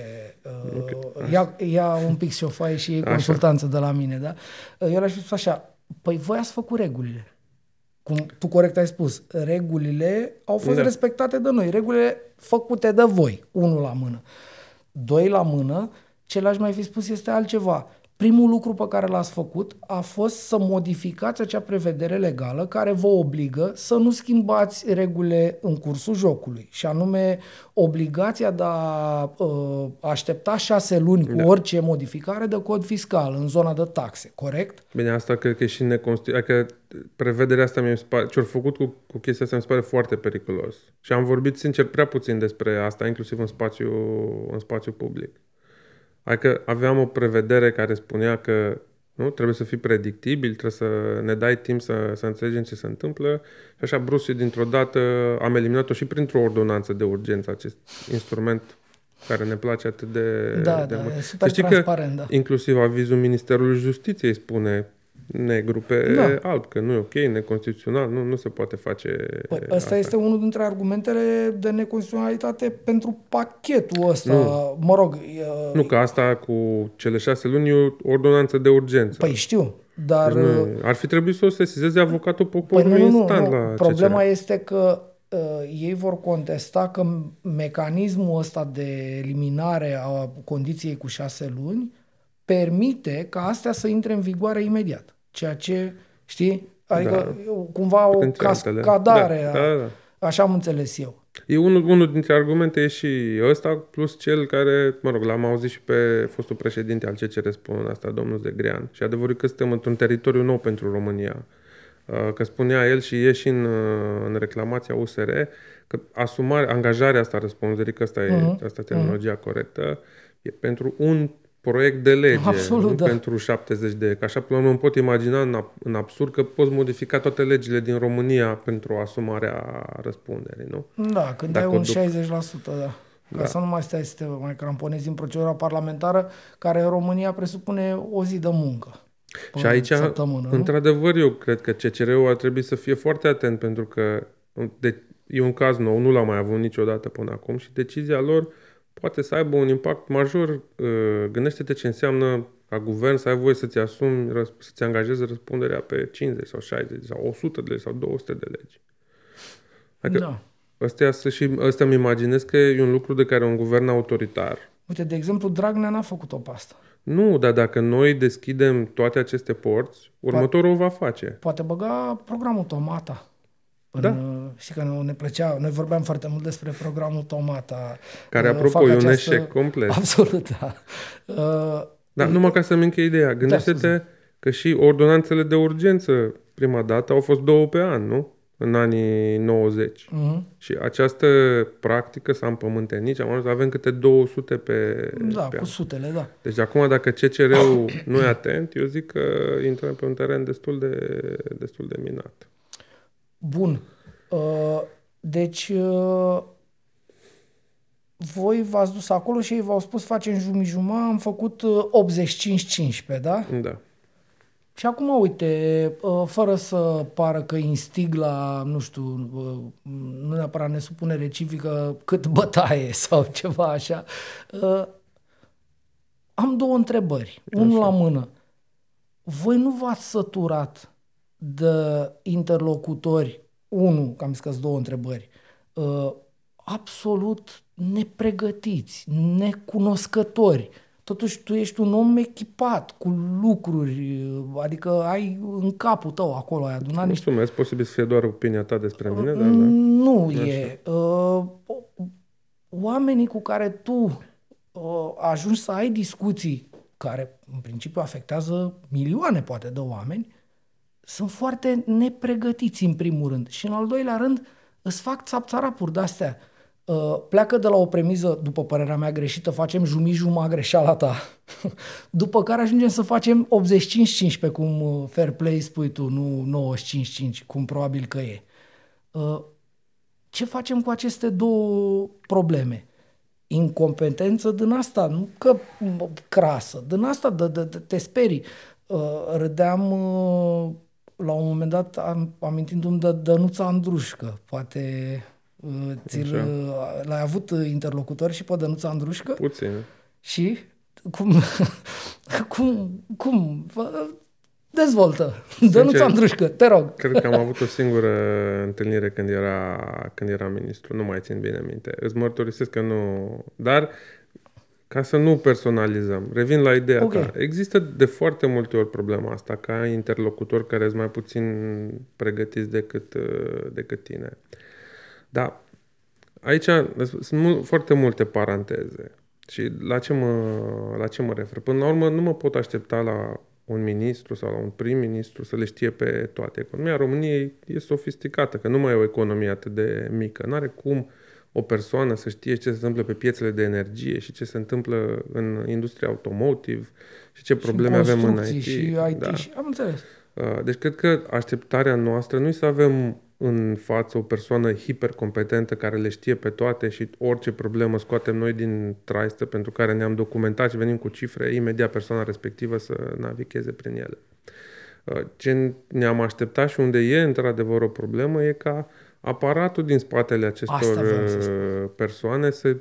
okay. ia un pic și o faie și iei consultanță de la mine, da? Eu le-aș fi spus așa, păi voi ați făcut regulile. Cum tu corect ai spus, regulile au fost respectate de noi, regulile făcute de voi, unul la mână. Doi la mână, ce l-aș mai fi spus este altceva. Primul lucru pe care l-ați făcut a fost să modificați acea prevedere legală care vă obligă să nu schimbați regulile în cursul jocului, și anume obligația de a aștepta 6 luni cu orice modificare de cod fiscal în zona de taxe, corect? Bine, asta cred că e și adică prevederea asta mi-e pare, ce-au făcut cu chestia asta mi se pare foarte periculos. Și am vorbit sincer prea puțin despre asta, inclusiv în spațiu public. Adică aveam o prevedere care spunea că nu, trebuie să fii predictibil, trebuie să ne dai timp să înțelegem ce se întâmplă. Și așa brusc dintr-o dată am eliminat-o și printr-o ordonanță de urgență, acest instrument care ne place atât de mult. Da, e super transparent. Că, da. Inclusiv avizul Ministerului Justiției spune negru pe alb, că nu e ok, neconstituțional, nu se poate face asta. Asta este unul dintre argumentele de neconstituționalitate pentru pachetul ăsta. Nu. Mă rog... Nu, că asta cu cele 6 luni e o ordonanță de urgență. Păi știu, dar... Nu, ar fi trebuit să o sesizeze avocatul poporului instant la CCR. Problema este că ei vor contesta că mecanismul ăsta de eliminare a condiției cu 6 luni permite ca astea să intre în vigoare imediat. Ceea ce, știi? Adică cumva o cascadare. Da. Așa am înțeles eu. E unul dintre argumente e și ăsta, plus cel care, mă rog, l-am auzit și pe fostul președinte al CCR spun asta, domnul Zegrean. Și adevărul că suntem într-un teritoriu nou pentru România. Că spunea el și e și în reclamația USR că angajarea asta răspunderii, că asta e asta tehnologia corectă, e pentru un proiect de lege, absolut, pentru 70 de... Așa, până nu pot imagina în absurd că poți modifica toate legile din România pentru asumarea răspunderii, nu? Da, când dacă ai un 60%, Ca să nu mai stai să te mai cramponezi în procedura parlamentară, care în România presupune o zi de muncă. Și aici, într-adevăr, eu cred că CCR-ul ar trebui să fie foarte atent, pentru că e un caz nou, nu l-am mai avut niciodată până acum și decizia lor poate să aibă un impact major. Gândește-te ce înseamnă ca guvern să ai voie să-ți asumi, să-ți angajezi răspunderea pe 50 sau 60 sau 100 de legi sau 200 de legi. Adică ăstea îmi imaginez că e un lucru de care un guvern autoritar. Uite, de exemplu, Dragnea n-a făcut-o pe asta. Nu, dar dacă noi deschidem toate aceste porți, următorul va face. Poate băga programul Tomata. Și că ne plăcea, noi vorbeam foarte mult despre programul Tomata, care apropo e un eșec complet. Absolut, da. Dar numai ca să-mi închei ideea, gândește-te că și ordonanțele de urgență prima dată au fost 2 pe an, nu? În anii 90. Și această practică s-a împământenit, am ajuns, avem câte 200 pe pe an. Sutele, da. Deci acum dacă CCR-ul nu e atent, eu zic că intrăm pe un teren destul de minat. Bun. Deci voi v-ați dus acolo și ei v-au spus facem jumătate, am făcut 85-15, da? Da. Și acum, uite, fără să pară că instig la, nu știu, nu neapărat nesupunere civică, cât bătaie sau ceva așa, am 2 întrebări. Unul la mână. Voi nu v-ați săturat de interlocutori, că am zis că-s 2 întrebări, absolut nepregătiți, necunoscători. Totuși tu ești un om echipat cu lucruri, adică ai în capul tău acolo, ai adunat niște... Mulțumesc, posibil să fie doar opinia ta despre mine, dar... Nu e. Oamenii cu care tu ajungi să ai discuții, care în principiu afectează milioane poate de oameni, sunt foarte nepregătiți în primul rând și în al doilea rând îți fac țap-țarapuri de-astea. Pleacă de la o premiză, după părerea mea greșită, facem jumătate greșeala ta, după care ajungem să facem 85-15, cum fair play spui tu, nu 95-5, cum probabil că e. Ce facem cu aceste 2 probleme? Incompetență din asta, nu că crasă, din asta te sperii. Râdeam la un moment dat amintindu-mi de Dănuța Andrușcă, poate l-ai avut interlocutor și pe Dănuța Andrușcă? Puțin. Și? Cum? Dezvoltă. Sincer, Dănuța Andrușcă, te rog. Cred că am avut o singură întâlnire când era ministru, nu mai țin bine minte. Îți mărturisesc că nu, dar Ca să nu personalizăm, revin la ideea ta. Există de foarte multe ori problema asta, ca interlocutori care sunt mai puțin pregătiți decât tine. Dar aici sunt foarte multe paranteze. Și la ce mă refer? Până la urmă, nu mă pot aștepta la un ministru sau la un prim-ministru să le știe pe toate. Economia României e sofisticată, că nu mai e o economie atât de mică. N-are cum o persoană să știe ce se întâmplă pe piețele de energie și ce se întâmplă în industria automotive și ce probleme avem în IT. Și IT, da. Și... am înțeles. Deci cred că așteptarea noastră nu e să avem în față o persoană hipercompetentă care le știe pe toate și orice problemă scoatem noi din traistă pentru care ne-am documentat și venim cu cifre, imediat persoana respectivă să navigheze prin ele. Ce ne-am așteptat și unde e într-adevăr o problemă e ca aparatul din spatele acestor persoane să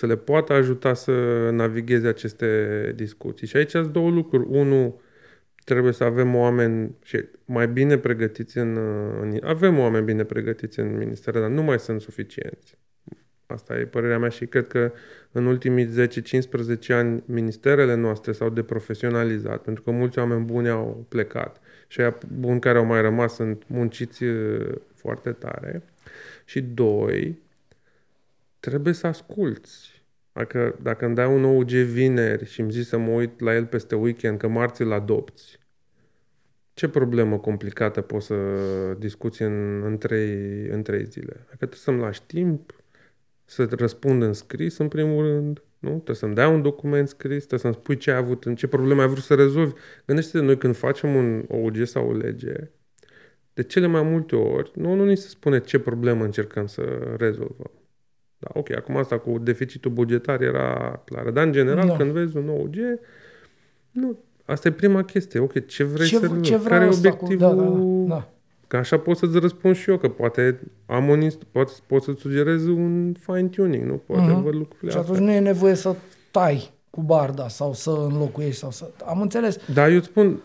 le poată ajuta să navigheze aceste discuții. Și aici sunt două lucruri. Unul, trebuie să avem oameni și mai bine pregătiți avem oameni bine pregătiți în ministere, dar nu mai sunt suficienți. Asta e părerea mea și cred că în ultimii 10-15 ani ministerele noastre s-au deprofesionalizat, pentru că mulți oameni buni au plecat și aia buni care au mai rămas sunt munciți foarte tare. Și doi, trebuie să asculți. Dacă îmi dai un OUG vineri și îmi zici să mă uit la el peste weekend, că marți îl adopți, ce problemă complicată poți să discuți în trei zile? Adică trebuie să-mi lași timp să răspund în scris, în primul rând, nu? Trebuie să-mi dai un document scris, trebuie să-mi spui ce ai avut, ce probleme ai vrut să rezolvi. Gândește-te, noi când facem un OUG sau o lege, de cele mai multe ori, nu ni se spune ce problemă încercăm să rezolvăm. Da, ok, acum asta cu deficitul bugetar era clară, dar în general când vezi un OUG, nu, asta e prima chestie. Ok, ce vrei să care e obiectivul? Da. Că așa pot să-ți răspund și eu, că poate am poate pot să-ți sugerez un fine-tuning, nu? Poate văd lucrurile și atunci astea. Nu e nevoie să tai cu barda sau să înlocuiești sau să... Am înțeles. Dar eu îți spun,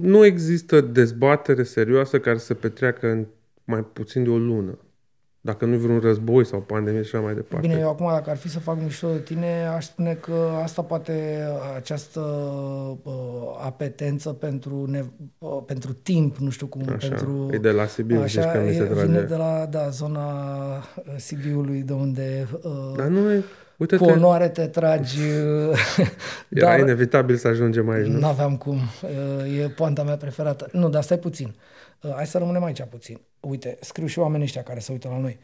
nu există dezbatere serioasă care să petreacă în mai puțin de o lună. Dacă nu-i vreun război sau pandemie și așa mai departe. Bine, eu acum dacă ar fi să fac mișto de tine, aș spune că asta poate, această apetență pentru timp, nu știu cum, așa, pentru... E de la Sibiu, așa, zici că mi se trage. Vine de la zona Sibiului, de unde dar nu e... Cu onoare te tragi. Era dar inevitabil să ajungem aici, nu? N-aveam cum. E poanta mea preferată. Nu, dar stai puțin. Hai să rămânem aici puțin. Uite, scriu și oamenii ăștia care se uită la noi.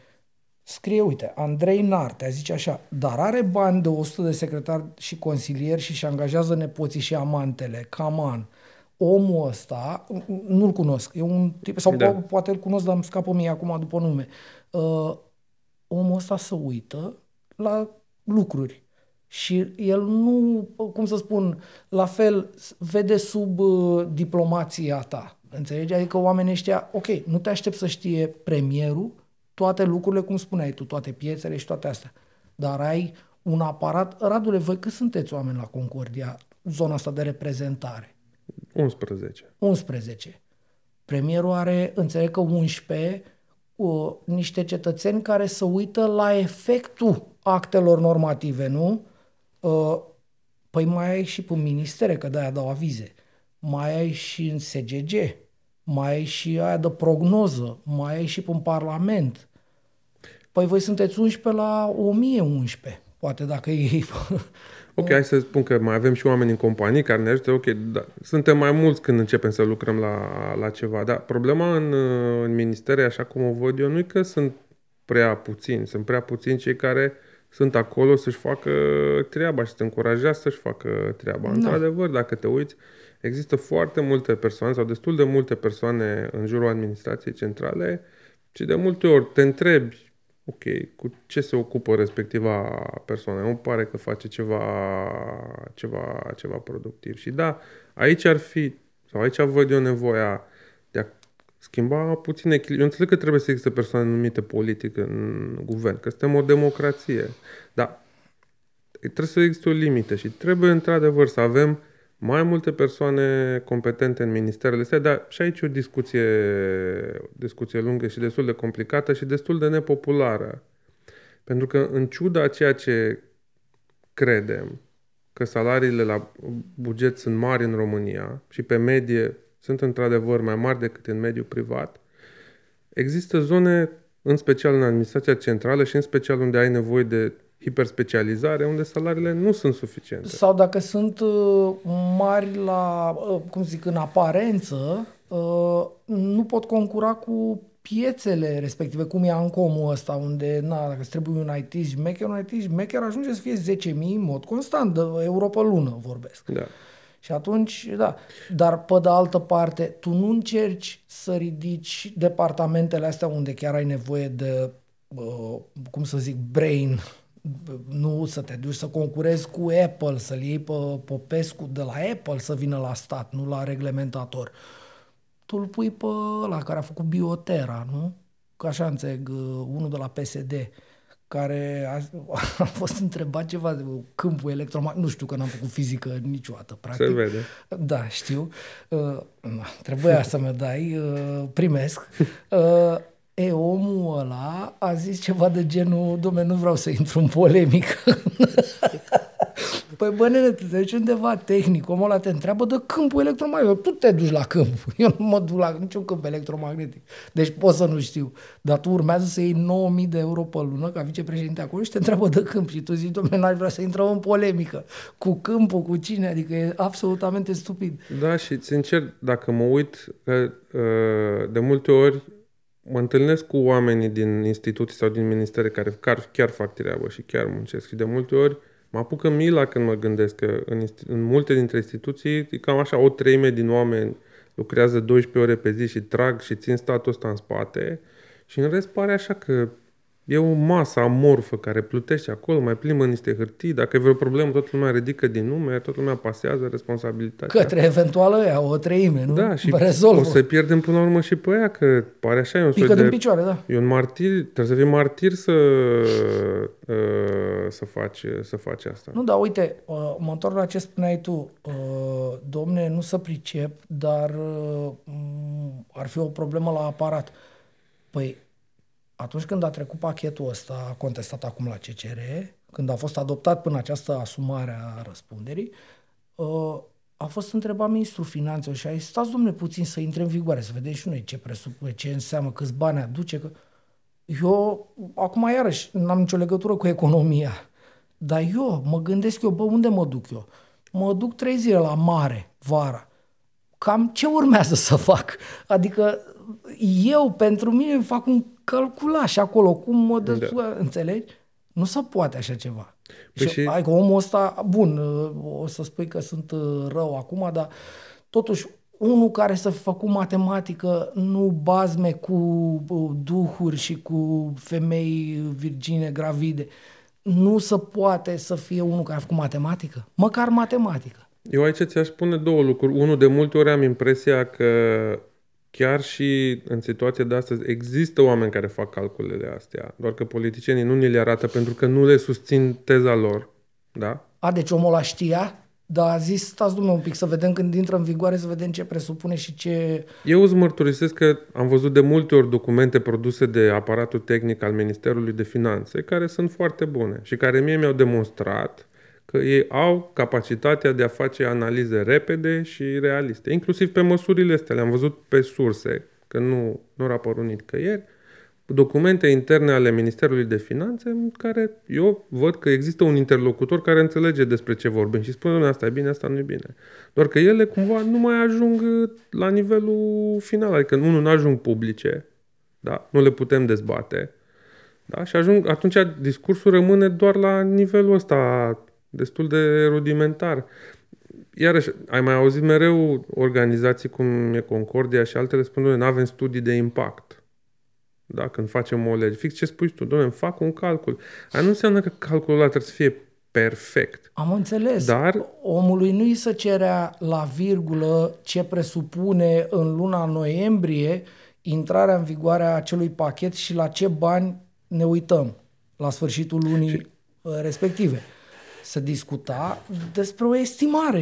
Scrie, uite, Andrei Nartea zice așa: dar are bani de 100 de secretari și consilieri și angajează nepoții și amantele. Come on. Omul ăsta, nu-l cunosc. E un tip, sau da, poate îl cunosc, dar îmi scapă mie acum după nume. Omul ăsta se uită la lucruri. Și el nu, cum să spun, la fel vede sub diplomația ta. Înțelegi? Adică oamenii ăștia, ok, nu te aștept să știe premierul toate lucrurile, cum spuneai tu, toate piețele și toate astea. Dar ai un aparat. Radule, voi cât sunteți oameni la Concordia, zona asta de reprezentare? 11. Premierul are, înțeleg că 11, niște cetățeni care se uită la efectul actelor normative, nu? Păi mai ai și pe ministere, că de-aia dau avize. Mai ai și în SGG, mai ai și aia de prognoză, mai ai și în Parlament. Păi voi sunteți 11 la 1011, poate dacă ei... Ok, hai să spun că mai avem și oameni în companii care ne ajută, ok, da, suntem mai mulți când începem să lucrăm la ceva, dar problema în ministere, așa cum o văd eu, nu e că sunt prea puțini cei care sunt acolo să-și facă treaba și te încurajează să-și facă treaba. Da. Într-adevăr, dacă te uiți, există foarte multe persoane sau destul de multe persoane în jurul administrației centrale și de multe ori te întrebi, ok, cu ce se ocupă respectiva persoană? Îmi pare că face ceva productiv. Și da, aici ar fi, sau aici văd eu nevoia de a schimba puțin echilibru. Eu înțeleg că trebuie să existe persoane numite politic în guvern, că suntem o democrație, dar trebuie să existe o limită și trebuie într-adevăr să avem mai multe persoane competente în ministerele astea, dar și aici e o discuție lungă și destul de complicată și destul de nepopulară. Pentru că în ciuda ceea ce credem că salariile la buget sunt mari în România și pe medie sunt într-adevăr mai mari decât în mediul privat, există zone, în special în administrația centrală și în special unde ai nevoie de hiperspecializare, unde salariile nu sunt suficiente. Sau dacă sunt mari la, cum zic, în aparență, nu pot concura cu piețele respective, cum e Ancomul ăsta, unde, na, dacă îți trebuie un IT șmecher ajunge să fie 10.000 în mod constant, de euro pe lună vorbesc. Da. Și atunci, da, dar pe de altă parte, tu nu încerci să ridici departamentele astea unde chiar ai nevoie de, cum să zic, brain, nu să te duci să concurezi cu Apple, să-l iei pe Popescu de la Apple să vină la stat, nu la reglementator. Tu îl pui pe ăla care a făcut Biotera, nu? Că așa înțeleg, unul de la PSD, care a fost întrebat ceva de câmpul electromagnetic, nu știu că n-am făcut fizică niciodată, practic. Se vede. Da, știu. Trebuia să-mi dai, primesc. Omul ăla a zis ceva de genul, dom'le, nu vreau să intru în polemică. Păi bă, nene, tu te duci undeva tehnic, omul ăla te întreabă de câmpul electromagnetic. Tu te duci la câmp, eu nu mă duc la niciun câmp electromagnetic. Deci pot să nu știu. Dar tu urmează să iei 9.000 de euro pe lună ca vicepreședinte acolo și te întreabă de câmp. Și tu zici, dom'le, n-aș vrea să intrăm în polemică. Cu câmpul, cu cine? Adică e absolutamente stupid. Da, și sincer, dacă mă uit, de multe ori mă întâlnesc cu oamenii din instituții sau din ministere care chiar fac treabă și chiar muncesc. Și de multe ori mă apucă mila când mă gândesc că în multe dintre instituții e cam așa, o treime din oameni lucrează 12 ore pe zi și trag și țin statul ăsta în spate și în rest pare așa că e o masă amorfă care plutește acolo, mai plimbă niște hârtii, dacă e vreo problemă toată lumea ridică din numeri, toată lumea pasează responsabilitatea. Către eventuală ea, o treime, nu? Da, și rezolvă. O să pierdem până la urmă și pe aia, că pare așa, e un pică din picioare, da. E un martir, trebuie să fii martir să faci asta. Nu, dar uite, mă întorc la ce spuneai tu, domne, nu să pricep, dar ar fi o problemă la aparat. Păi, atunci când a trecut pachetul ăsta, contestat acum la CCR, când a fost adoptat până această asumare a răspunderii, a fost întrebat ministrul finanțelor și a zis, stați domnule puțin să intre în vigoare, să vedem și noi ce presupune, ce înseamnă, câți bani aduce. Că eu, acum iarăși, n-am nicio legătură cu economia, dar eu mă gândesc, bă, unde mă duc eu? Mă duc 3 zile la mare, vara. Cam ce urmează să fac? Adică eu, pentru mine, îmi fac un calculaș acolo, cum mă dă, da. Înțelegi? Nu se poate așa ceva. Păi și hai că omul ăsta, bun, o să spui că sunt rău acum, dar totuși unul care să făcu matematică, nu bazme cu duhuri și cu femei virgine gravide, nu se poate să fie unul care a făcut matematică, măcar matematică. Eu aici ți-aș spune 2 lucruri. Unul, de multe ori am impresia că chiar și în situația de astăzi există oameni care fac calculele astea, doar că politicienii nu ni le arată pentru că nu le susțin teza lor. Da? A, deci omul ăla știa, dar a zis, stați dumne un pic să vedem când intră în vigoare, să vedem ce presupune și ce... Eu îți mărturisesc că am văzut de multe ori documente produse de aparatul tehnic al Ministerului de Finanțe, care sunt foarte bune și care mie mi-au demonstrat că ei au capacitatea de a face analize repede și realiste. Inclusiv pe măsurile astea, le-am văzut pe surse, că nu au apărut nicăieri, documente interne ale Ministerului de Finanțe în care eu văd că există un interlocutor care înțelege despre ce vorbim și spune, asta e bine, asta nu e bine. Doar că ele cumva nu mai ajung la nivelul final, adică nu ajung publice, da? Nu le putem dezbate. Da? Și atunci discursul rămâne doar la nivelul ăsta destul de rudimentar. Iarăși, ai mai auzit mereu organizații cum e Concordia și altele spun, doamne, n-avem studii de impact. Da? Când facem o lege. Fix ce spui tu, doamne, fac un calcul. Aia nu înseamnă că calculul ăla trebuie să fie perfect. Am înțeles. Dar omului nu-i se cerea la virgulă ce presupune în luna noiembrie intrarea în vigoare a acelui pachet și la ce bani ne uităm la sfârșitul lunii respective. Să discuta despre o estimare.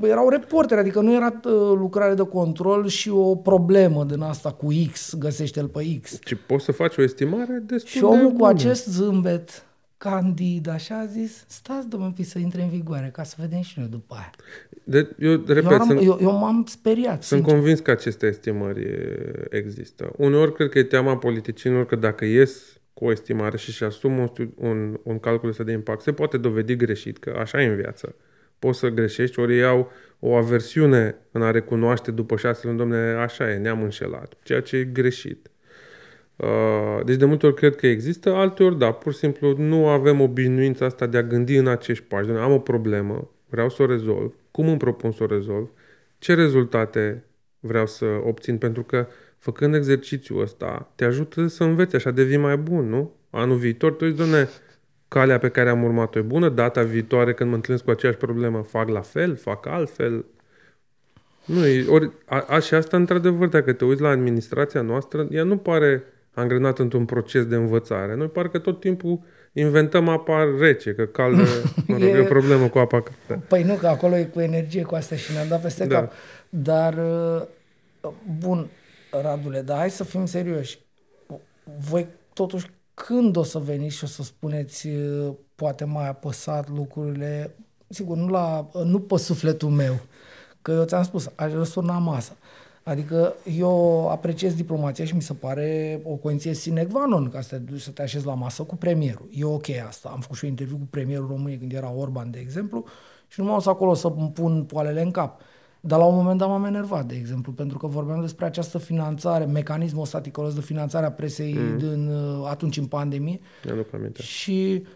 Erau reporteri, adică nu era lucrare de control și o problemă din asta cu X, găsește-l pe X. Și poți să faci o estimare destul de bună. Și omul cu acest zâmbet candid, așa a zis, stați domnul pic să intre în vigoare, ca să vedem și noi după aia. Eu m-am speriat. Sunt convins că aceste estimări există. Uneori cred că e teama politicienilor că dacă ies cu o estimare și asumă un calcul ăsta de impact, se poate dovedi greșit, că așa e în viață. Poți să greșești, ori iau o aversiune în a recunoaște după 6 luni, dom'le, așa e, ne-am înșelat, ceea ce e greșit. Deci de multe ori cred că există, alteori da, pur și simplu nu avem obișnuința asta de a gândi în acești pași. Am o problemă, vreau să o rezolv, cum îmi propun să o rezolv, ce rezultate vreau să obțin, pentru că făcând exercițiul ăsta te ajută să înveți, așa devii mai bun, nu? Anul viitor tu zici, doamne, calea pe care am urmat-o e bună, data viitoare când mă întâlnesc cu aceeași problemă fac la fel, fac altfel. Și asta într-adevăr, dacă te uiți la administrația noastră, ea nu pare angrenat într-un proces de învățare. Noi parcă tot timpul inventăm apa rece, că caldă, e o problemă cu apa caldă. Păi nu, că acolo e cu energie, cu asta și ne-am dat peste cap. Dar, bun, Radule, dar hai să fim serioși. Voi totuși când o să veniți și o să spuneți poate mai apăsat lucrurile, sigur, nu pe sufletul meu, că eu ți-am spus, aș răsurna masa. Adică eu apreciez diplomația și mi se pare o condiție sine qua non ca să te duci să te așezi la masă cu premierul. E ok asta. Am făcut și un interviu cu premierul României când era Orban, de exemplu, și nu m-am dus acolo să îmi pun poalele în cap. Dar la un moment dat m-am enervat, de exemplu, pentru că vorbeam despre această finanțare, mecanismul ăsta ticolos de finanțare a presei atunci în pandemie. Și,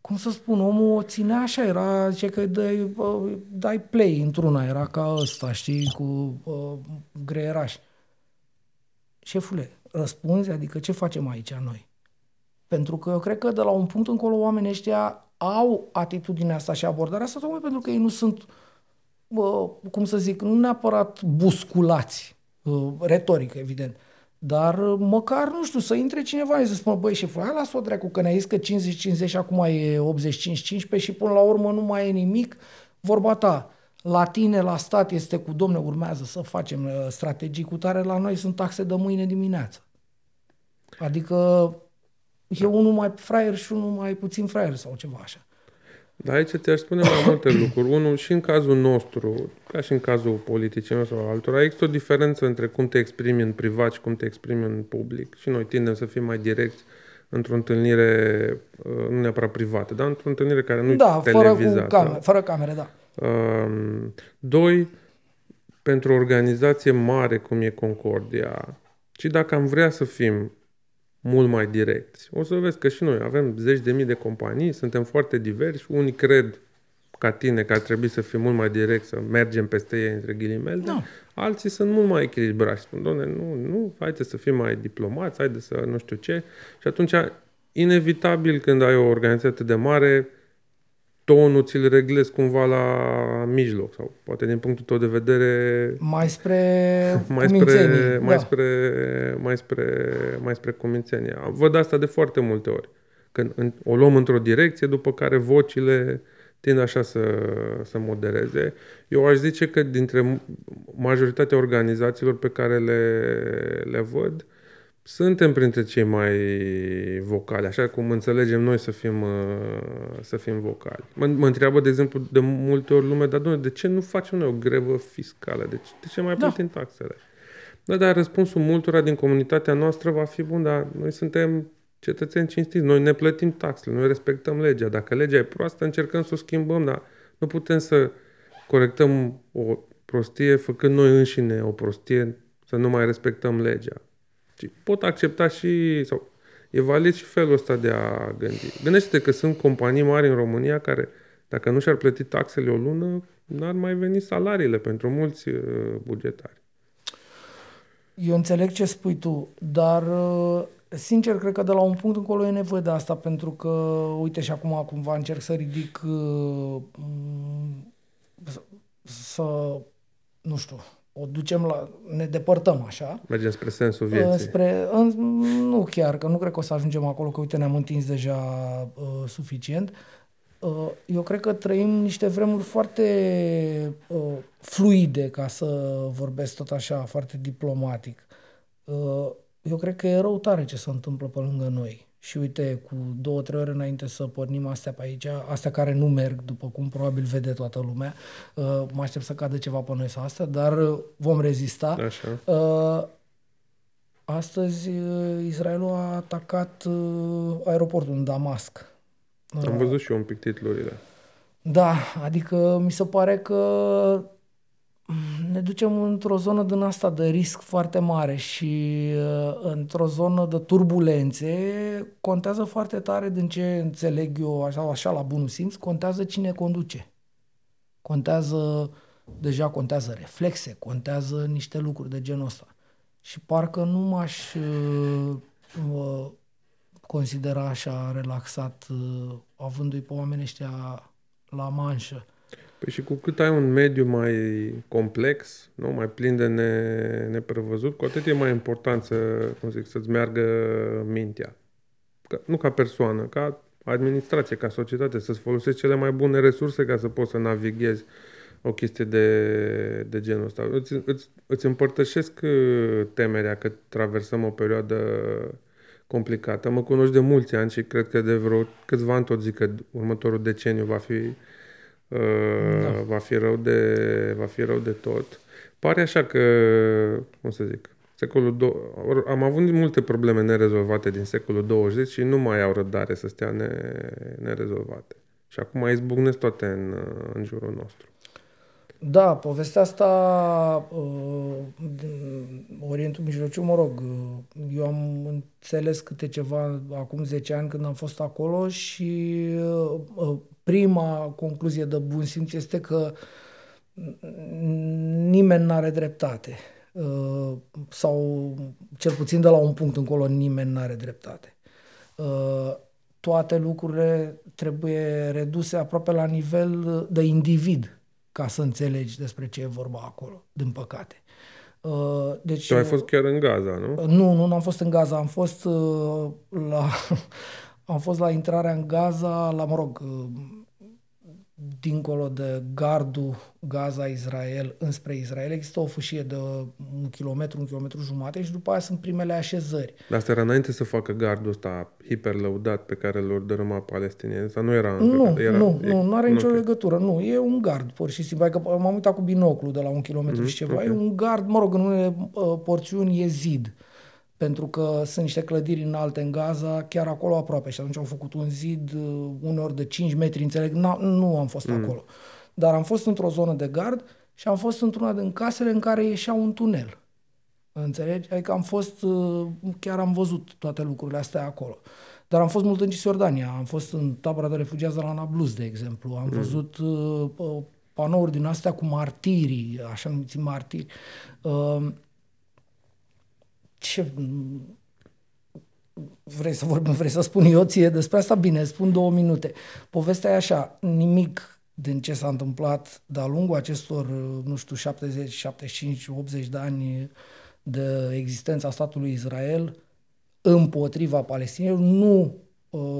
cum să spun, omul o ținea așa, era, zice că dai play într-una, era ca ăsta, știi, cu greierași. Șefule, răspunzi? Adică ce facem aici noi? Pentru că eu cred că de la un punct încolo oamenii ăștia au atitudinea asta și abordarea asta, tocmai pentru că ei nu sunt, cum să zic, nu neapărat busculați, retoric, evident, dar măcar, nu știu, să intre cineva și să spună, băi șeful, hai las-o dracu, că ne-a zis că 50-50 acum e 85-15 și până la urmă nu mai e nimic. Vorba ta, la tine, la stat este cu, domne, urmează să facem strategii cu tare, la noi sunt taxe de mâine dimineață. Adică e unul mai fraier și unul mai puțin fraier sau ceva așa. Dar aici te-aș spune mai multe lucruri. Unul, și în cazul nostru, ca și în cazul politicienilor sau altora, există o diferență între cum te exprimi în privat și cum te exprimi în public. Și noi tindem să fim mai direcți într-o întâlnire, nu neapărat privată, dar într-o întâlnire care nu e televizată. Fără camere, da. Doi, pentru o organizație mare cum e Concordia, ci dacă am vrea să fim mult mai direcți, o să vezi că și noi avem 10.000 de companii, suntem foarte diversi, unii cred ca tine că ar trebui să fim mult mai direct, să mergem peste ei între ghilimele, no. Alții sunt mult mai echilibrați, spun, doamne, nu, haide să fim mai diplomați, haide să nu știu ce. Și atunci, inevitabil, când ai o organizație de mare, tonul ți-l reglezi cumva la mijloc sau poate din punctul tău de vedere mai spre cumințenie. Văd asta de foarte multe ori. Când o luăm într-o direcție, după care vocile tind așa să modereze. Eu aș zice că dintre majoritatea organizațiilor pe care le văd, suntem printre cei mai vocali, așa cum înțelegem noi să fim vocali. Mă întreabă, de exemplu, de multe ori lumea, dar de ce nu facem noi o grevă fiscală? De ce mai plătim taxele? Dar răspunsul multora din comunitatea noastră va fi, bun, dar noi suntem cetățeni cinstiți, noi ne plătim taxele, noi respectăm legea. Dacă legea e proastă, încercăm să o schimbăm, dar nu putem să corectăm o prostie făcând noi înșine o prostie, să nu mai respectăm legea. Pot accepta sau e valid și felul ăsta de a gândi. Gândește-te că sunt companii mari în România care, dacă nu și-ar plăti taxele o lună, n-ar mai veni salariile pentru mulți bugetari. Eu înțeleg ce spui tu, dar sincer cred că de la un punct încolo e nevoie de asta, pentru că, uite, și acum cumva încerc să ridic nu știu, ne depărtăm așa. Mergem spre sensul vieții. Nu chiar, că nu cred că o să ajungem acolo, că uite ne-am întins deja suficient. Eu cred că trăim niște vremuri foarte fluide, ca să vorbesc tot așa, foarte diplomatic. Eu cred că e rău tare ce se întâmplă pe lângă noi. Și uite, cu 2-3 ore înainte să pornim astea pe aici, astea care nu merg, după cum probabil vede toată lumea, mă aștept să cadă ceva pe noi sau astea, dar vom rezista. Așa. Astăzi Israelul a atacat aeroportul în Damasc. Am văzut și eu un pic titlurile. Da, adică mi se pare că ne ducem într-o zonă din asta de risc foarte mare și într-o zonă de turbulențe. Contează foarte tare, din ce înțeleg eu așa la bunul simț, contează cine conduce. Contează reflexe, contează niște lucruri de genul ăsta. Și parcă nu m-aș considera așa relaxat avându-i pe oamenii ăștia la manșă. Păi și cu cât ai un mediu mai complex, nu? Mai plin de neprevăzut, cu atât e mai important să-ți meargă mintea. Că, nu ca persoană, ca administrație, ca societate, să-ți folosești cele mai bune resurse ca să poți să navighezi o chestie de genul ăsta. Îți împărtășesc temerea că traversăm o perioadă complicată. Mă cunoști de mulți ani și cred că de vreo câțiva ani tot zic că următorul deceniu va fi rău de tot. Pare așa că, cum să zic, am avut multe probleme nerezolvate din secolul 20 și nu mai au răbdare să stea nerezolvate. Și acum izbucnesc toate în jurul nostru. Da, povestea asta din Orientul Mijlociu, mă rog, eu am înțeles câte ceva acum 10 ani când am fost acolo și prima concluzie de bun simț este că nimeni n-are dreptate. Sau cel puțin de la un punct încolo nimeni n-are dreptate. Toate lucrurile trebuie reduse aproape la nivel de individ, ca să înțelegi despre ce e vorba acolo, din păcate. Deci, tu ai fost chiar în Gaza, nu? Nu, n-am fost în Gaza. Am fost la intrarea în Gaza, dincolo de gardul Gaza-Israel, înspre Israel, există o fâșie de 1 km, 1,5 km și după aia sunt primele așezări. Dar asta era înainte să facă gardul ăsta hiperlăudat pe care l-au dărâmat palestinieni? Sau nu era? Nu are nicio legătură. Nu, e un gard, pur și simplu. Că m-am uitat cu binoclu de la 1 km și ceva. Okay. E un gard, în unele porțiuni e zid. Pentru că sunt niște clădiri înalte în Gaza, chiar acolo aproape. Și atunci au făcut un zid, uneori de 5 metri, înțeleg, nu am fost acolo. Dar am fost într-o zonă de gard și am fost într-una din casele în care ieșea un tunel. Înțelegi? Adică chiar am văzut toate lucrurile astea acolo. Dar am fost mult în Cisjordania, am fost în tabăra de refugiați de la Nablus, de exemplu. Am văzut panouri din astea cu martirii, așa numiți martiri. Ce vrei să vorbim, vrei să spun eu ție despre asta? Bine, spun 2 minute. Povestea e așa, nimic din ce s-a întâmplat de-a lungul acestor, 70, 75, 80 de ani de existența statului Israel împotriva palestinienilor nu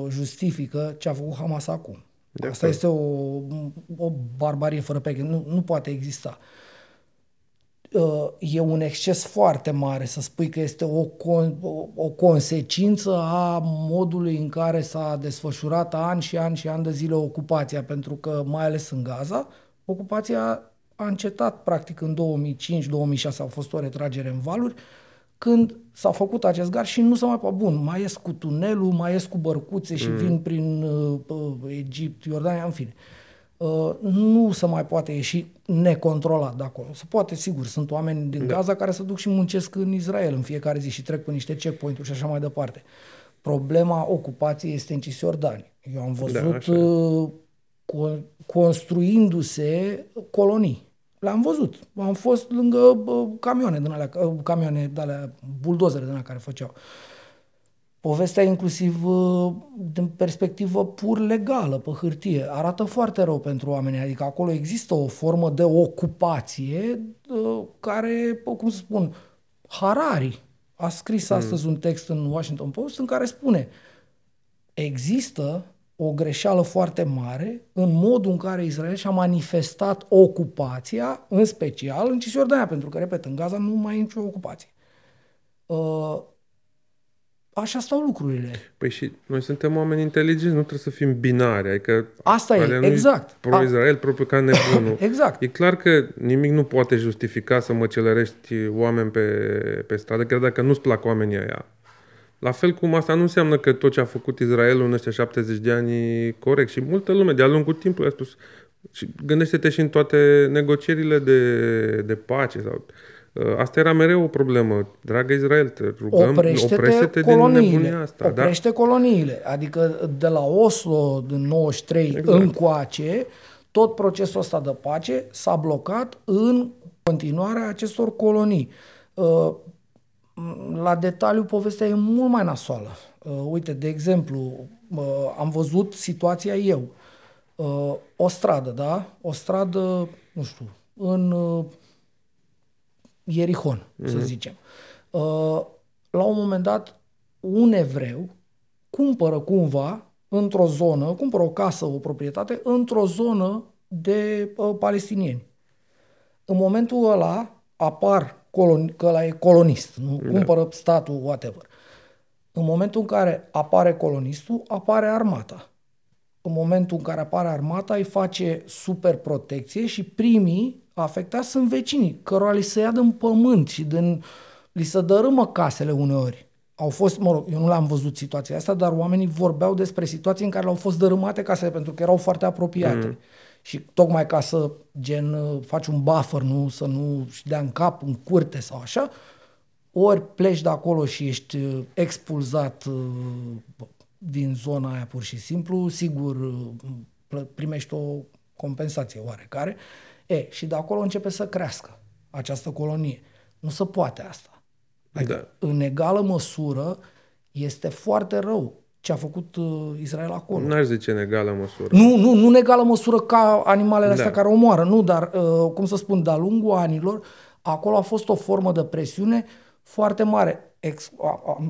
justifică ce a făcut Hamas acum. Asta este o barbarie fără pereche, nu poate exista. E un exces foarte mare să spui că este o consecință a modului în care s-a desfășurat ani și ani și ani de zile ocupația, pentru că, mai ales în Gaza, ocupația a încetat practic în 2005-2006, a fost o retragere în valuri, când s-a făcut acest gard și nu s-a mai mai ies cu tunelul, mai ies cu bărcuțe și vin prin Egipt, Iordania, în fine. Nu se mai poate ieși necontrolat de acolo. Se poate, sigur, sunt oameni din Gaza care se duc și muncesc în Israel în fiecare zi și trec pe niște checkpoint-uri și așa mai departe. Problema ocupației este în Cisjordania. Eu am văzut construindu-se colonii. Le-am văzut. Am fost lângă camioane de alea, buldozere de alea care făceau. Povestea inclusiv din perspectivă pur legală, pe hârtie, arată foarte rău pentru oameni. Adică acolo există o formă de ocupație care, cum să spun, Harari a scris astăzi un text în Washington Post în care spune: există o greșeală foarte mare în modul în care Israel și-a manifestat ocupația, în special în Cisjordania, pentru că, repet, în Gaza nu mai e nicio ocupație. Așa stau lucrurile. Păi și noi suntem oameni inteligenți, nu trebuie să fim binari. Adică asta e, exact. Pro-Israel, propriu ca nebunul. Exact. E clar că nimic nu poate justifica să măcelărești oameni pe stradă, chiar dacă nu-ți plac oamenii aia. La fel cum asta nu înseamnă că tot ce a făcut Israelul în ăștia 70 de ani e corect. Și multă lume de-a lungul timpului a spus... Și gândește-te și în toate negocierile de pace sau... Asta era mereu o problemă. Dragă Israel, te rugăm, oprește-te din nebunia asta. Oprește coloniile. Adică de la Oslo din 93 încoace, tot procesul ăsta de pace s-a blocat în continuarea acestor colonii. La detaliu, povestea e mult mai nasoală. Uite, de exemplu, am văzut situația eu. O stradă, da? O stradă, nu știu, în... Ierihon, să zicem. La un moment dat, un evreu cumpără cumva într-o zonă, cumpără o casă, o proprietate, într-o zonă de palestinieni. În momentul ăla apar că ăla e colonist, nu? Da. Cumpără statul, whatever. În momentul în care apare colonistul, apare armata. În momentul în care apare armata, îi face super protecție și primii afectați sunt vecinii, cărora li se ia din pământ și li se dărâmă casele uneori. Au fost, mă rog, eu nu l-am văzut situația asta, dar oamenii vorbeau despre situații în care le-au fost dărâmate casele, pentru că erau foarte apropiate. Și tocmai ca să, gen, faci un buffer, nu? Să nu-și dea în cap, în curte sau așa, ori pleci de acolo și ești expulzat din zona aia pur și simplu, sigur primești o compensație oarecare. Și de acolo începe să crească această colonie. Nu se poate asta. Adică, în egală măsură, este foarte rău ce a făcut Israel acolo. N-aș zice în egală măsură. Nu în egală măsură ca animalele astea care omoară, nu, dar, cum să spun, de-a lungul anilor, acolo a fost o formă de presiune foarte mare.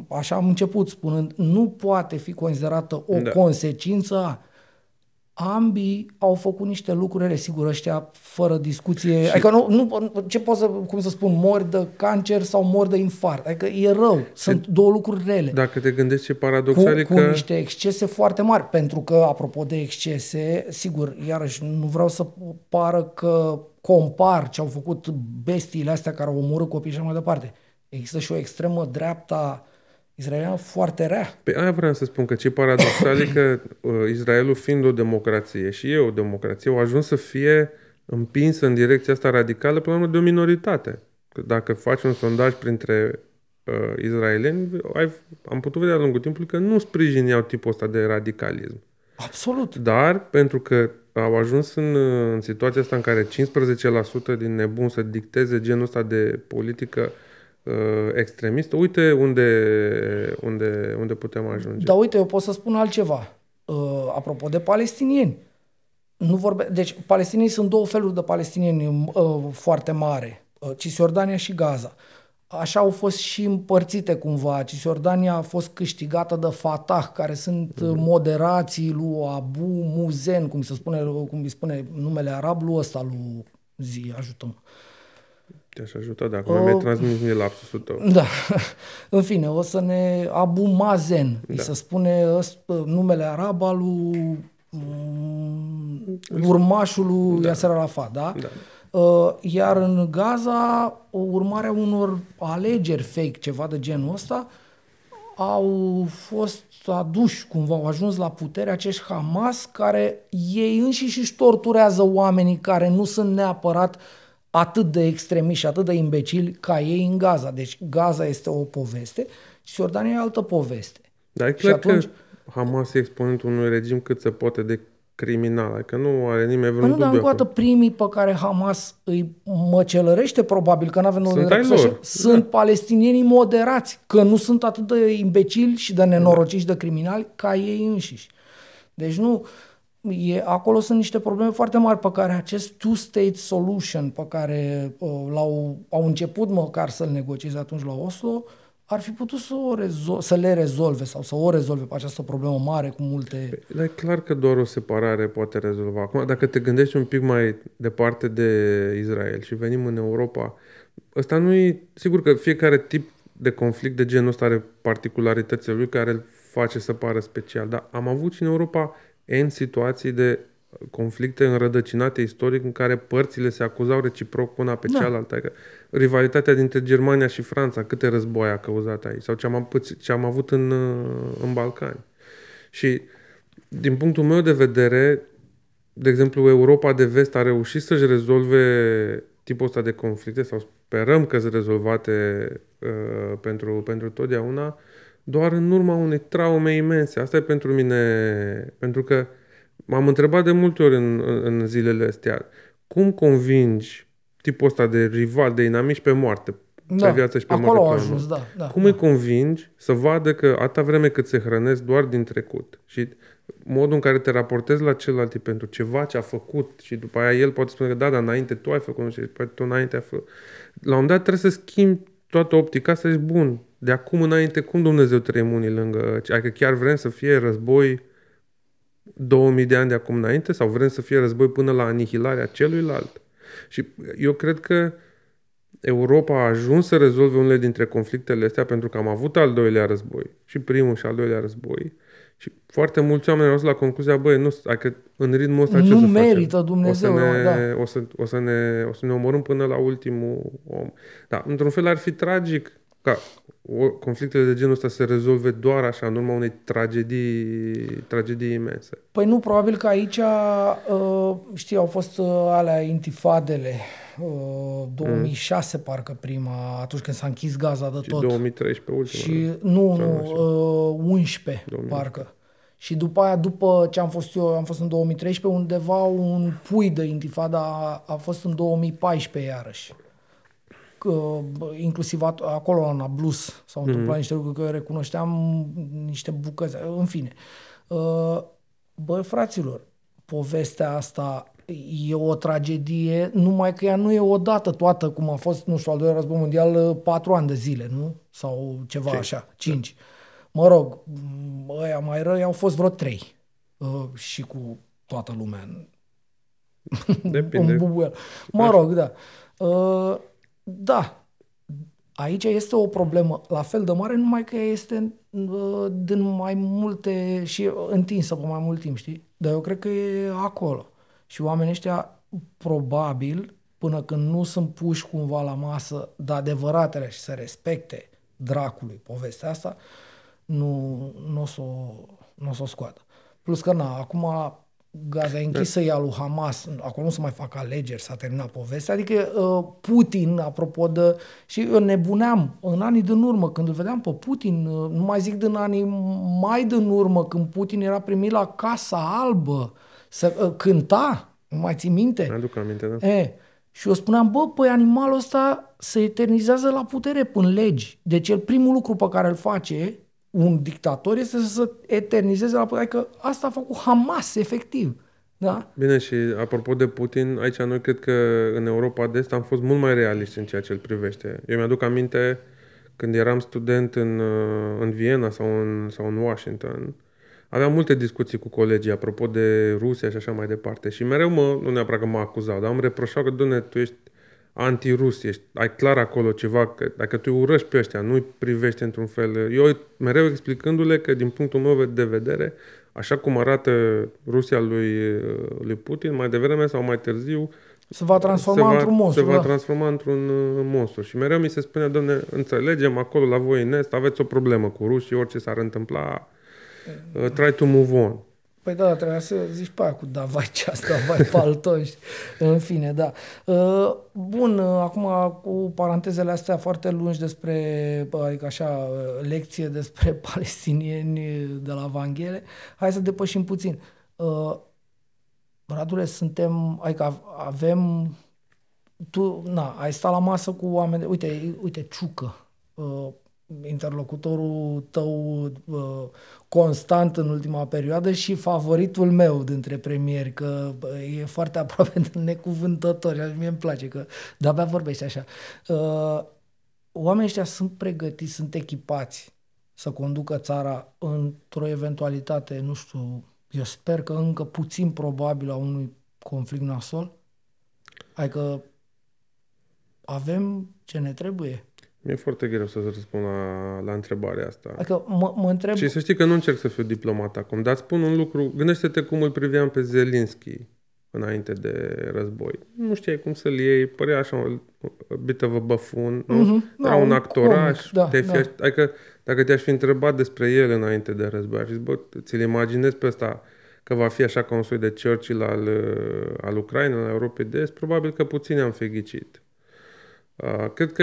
Așa am început spunând, nu poate fi considerată o consecință a... Ambii au făcut niște lucruri, sigur, ăștia, fără discuție. Și adică ce pot să, cum să spun, mori de cancer sau mori de infart. Adică e rău. Sunt două lucruri rele. Dacă te gândești, ce paradoxal cu niște excese foarte mari. Pentru că, apropo de excese, sigur, iarăși, nu vreau să pară că compar ce au făcut bestiile astea care au omorât copii și mai departe. Există și o extremă dreapta israeliană foarte rea. Pe aia vreau să spun că ce paradoxal e că Israelul, fiind o democrație și e o democrație, a ajuns să fie împinsă în direcția asta radicală, până la urmă, de o minoritate. Că dacă faci un sondaj printre israelieni, am putut vedea de-a lungul timpului că nu sprijineau tipul ăsta de radicalism. Absolut. Dar, pentru că au ajuns în situația asta în care 15% din nebuni să dicteze genul ăsta de politică extremist, uite unde putem ajunge. Dar uite, eu pot să spun altceva. Apropo de palestinieni. Deci, palestinieni sunt două feluri de palestinieni foarte mare. Cisjordania și Gaza. Așa au fost și împărțite cumva. Cisjordania a fost câștigată de Fatah, care sunt moderații lui Abu Muzen, cum îi spune numele arab lui ăsta, lui zi, ajutăm. Te-aș ajuta, dacă mi-ai transmis mie lapsusul tău. Da. În fine, o să ne... Abu Mazen, îi se spune numele arab al lui urmașul lui Yasser Arafat, da? Iar în Gaza, urmarea unor alegeri fake, ceva de genul ăsta, au fost aduși, cumva, au ajuns la putere acești Hamas, care ei înșiși își torturează oamenii care nu sunt neapărat atât de extremiști și atât de imbecili ca ei în Gaza. Deci Gaza este o poveste și Cisjordania e altă poveste. Dar e clar că Hamas e exponentul unui regim cât se poate de criminal, adică nu are nimeni vreun dubiu. Dar încă o dată primii pe care Hamas îi măcelărește, probabil că n-avem sunt palestinienii moderați, că nu sunt atât de imbecili și de nenorociți, de criminali ca ei înșiși. Deci nu... acolo sunt niște probleme foarte mari pe care acest two-state solution pe care au început măcar să-l negocieze atunci la Oslo ar fi putut să le rezolve sau să o rezolve pe această problemă mare cu multe... Dar e clar că doar o separare poate rezolva. Acum, dacă te gândești un pic mai departe de Israel și venim în Europa, ăsta nu e... Sigur că fiecare tip de conflict de genul ăsta are particularitățile lui care îl face să pară special. Dar am avut și în Europa în situații de conflicte înrădăcinate istoric în care părțile se acuzau reciproc una pe cealaltă. Rivalitatea dintre Germania și Franța, câte războaie a cauzat aici? Sau ce am avut în Balcani. Și din punctul meu de vedere, de exemplu, Europa de vest a reușit să-și rezolve tipul ăsta de conflicte, sau sperăm că sunt rezolvate pentru totdeauna, doar în urma unei traume imense. Asta e pentru mine, pentru că m-am întrebat de multe ori în zilele astea, cum convingi tipul ăsta de rival, de inamici pe moarte, pe viață și pe acolo moarte. Acolo ajuns, Cum îi convingi să vadă că atâta vreme cât se hrănesc doar din trecut și modul în care te raportezi la celălalt pentru ceva ce a făcut și după aia el poate spune că da, dar înainte tu ai făcut, și poate tu înainte ai făcut. La un moment dat trebuie să schimbi toată optica, să ești bun. De acum înainte, cum Dumnezeu trăim unii lângă? Adică chiar vrem să fie război 2000 de ani de acum înainte sau vrem să fie război până la anihilarea celuilalt? Și eu cred că Europa a ajuns să rezolve unele dintre conflictele astea pentru că am avut al doilea război și primul și al doilea război și foarte mulți oameni au ajuns la concluzia nu, că în ritmul ăsta nu merită Dumnezeu, o să ne omorâm până la ultimul om. Da, într-un fel ar fi tragic ca conflictele de genul ăsta se rezolve doar așa, în urma unei tragedii imense. Păi nu, probabil că aici, au fost alea intifadele, 2006 parcă prima, atunci când s-a închis Gaza de și tot. 2013 ultima. Și 2011 parcă. Și după aia, după ce am fost în 2013, undeva un pui de intifada a fost în 2014 iarăși. Inclusiv acolo în Ablus s-au întâmplat niște lucruri că recunoșteam niște bucăți, în fine. Bă, fraților, povestea asta e o tragedie, numai că ea nu e odată toată, cum a fost, nu știu, al doilea război mondial, 4 ani de zile, nu? Sau ceva 5. Mă rog, ăia mai răi au fost vreo 3 și cu toată lumea depinde. În bubuiel. Mă rog, da. Da, aici este o problemă la fel de mare, numai că este din mai multe și întinsă pe mai mult timp, știi? Dar eu cred că e acolo. Și oamenii ăștia, probabil, până când nu sunt puși cumva la masă de adevăratele și să respecte dracului povestea asta, nu o să o scoată. Plus că, acum Gaza e închisă, ea lui Hamas, acolo nu se mai fac alegeri, s-a terminat povestea, adică Putin, apropo de... Și eu nebuneam în anii din urmă, când îl vedeam pe Putin, nu mai zic din anii mai din urmă, când Putin era primit la Casa Albă, să cânta, nu mai ții minte? Îmi aduc aminte, da. Și eu spuneam, păi animalul ăsta se eternizează la putere până legi. Deci el primul lucru pe care îl face... un dictator este să se eternizeze la putere, că asta a făcut Hamas, efectiv. Da? Bine, și apropo de Putin, aici noi cred că în Europa de Est am fost mult mai realiști în ceea ce îl privește. Eu mi-aduc aminte când eram student în Viena sau în Washington, aveam multe discuții cu colegii apropo de Rusia și așa mai departe și mereu nu neapărat că mă acuzau, dar îmi reproșau că, Doamne, tu ești anti-rus, ai clar acolo ceva, că dacă tu îi urăști pe ăștia, nu-i privești într-un fel. Eu mereu explicându-le că, din punctul meu de vedere, așa cum arată Rusia lui Putin, mai devreme sau mai târziu, se va transforma într-un monstru. Și mereu mi se spunea, Doamne, înțelegem acolo la voi în Est, aveți o problemă cu rușii, orice s-ar întâmpla, try to move on. Păi da, trebuia să zici pe aia cu davai ceas, davai paltoși, în fine, da. Bun, acum cu parantezele astea foarte lungi despre, adică așa, lecție despre palestinieni de la Vanghele, hai să depășim puțin. Radule, adică avem, tu, ai stat la masă cu oameni, uite, Ciucă, interlocutorul tău constant în ultima perioadă și favoritul meu dintre premieri, că e foarte aproape de necuvântător și mie îmi place că de-abia vorbești așa. Oamenii ăștia sunt pregătiți, sunt echipați să conducă țara într-o eventualitate, nu știu, eu sper că încă puțin probabil a unui conflict nasol. Adică avem ce ne trebuie. Mi-e foarte greu să-ți răspund la întrebarea asta. Adică mă întreb... Și să știi că nu încerc să fiu diplomat acum, dar spun un lucru. Gândește-te cum îl priveam pe Zelenski înainte de război. Nu știai cum să-l iei, părea așa a bit of a buffoon, nu? Mm-hmm. Era un actoraș. Da, da. Adică dacă te-aș fi întrebat despre el înainte de război, aș fi zis, bă, ți-l imaginezi pe ăsta că va fi așa ca un soi de Churchill al Ucrainei, al Europei de Est? Probabil că puțin am fi ghicit. Cred că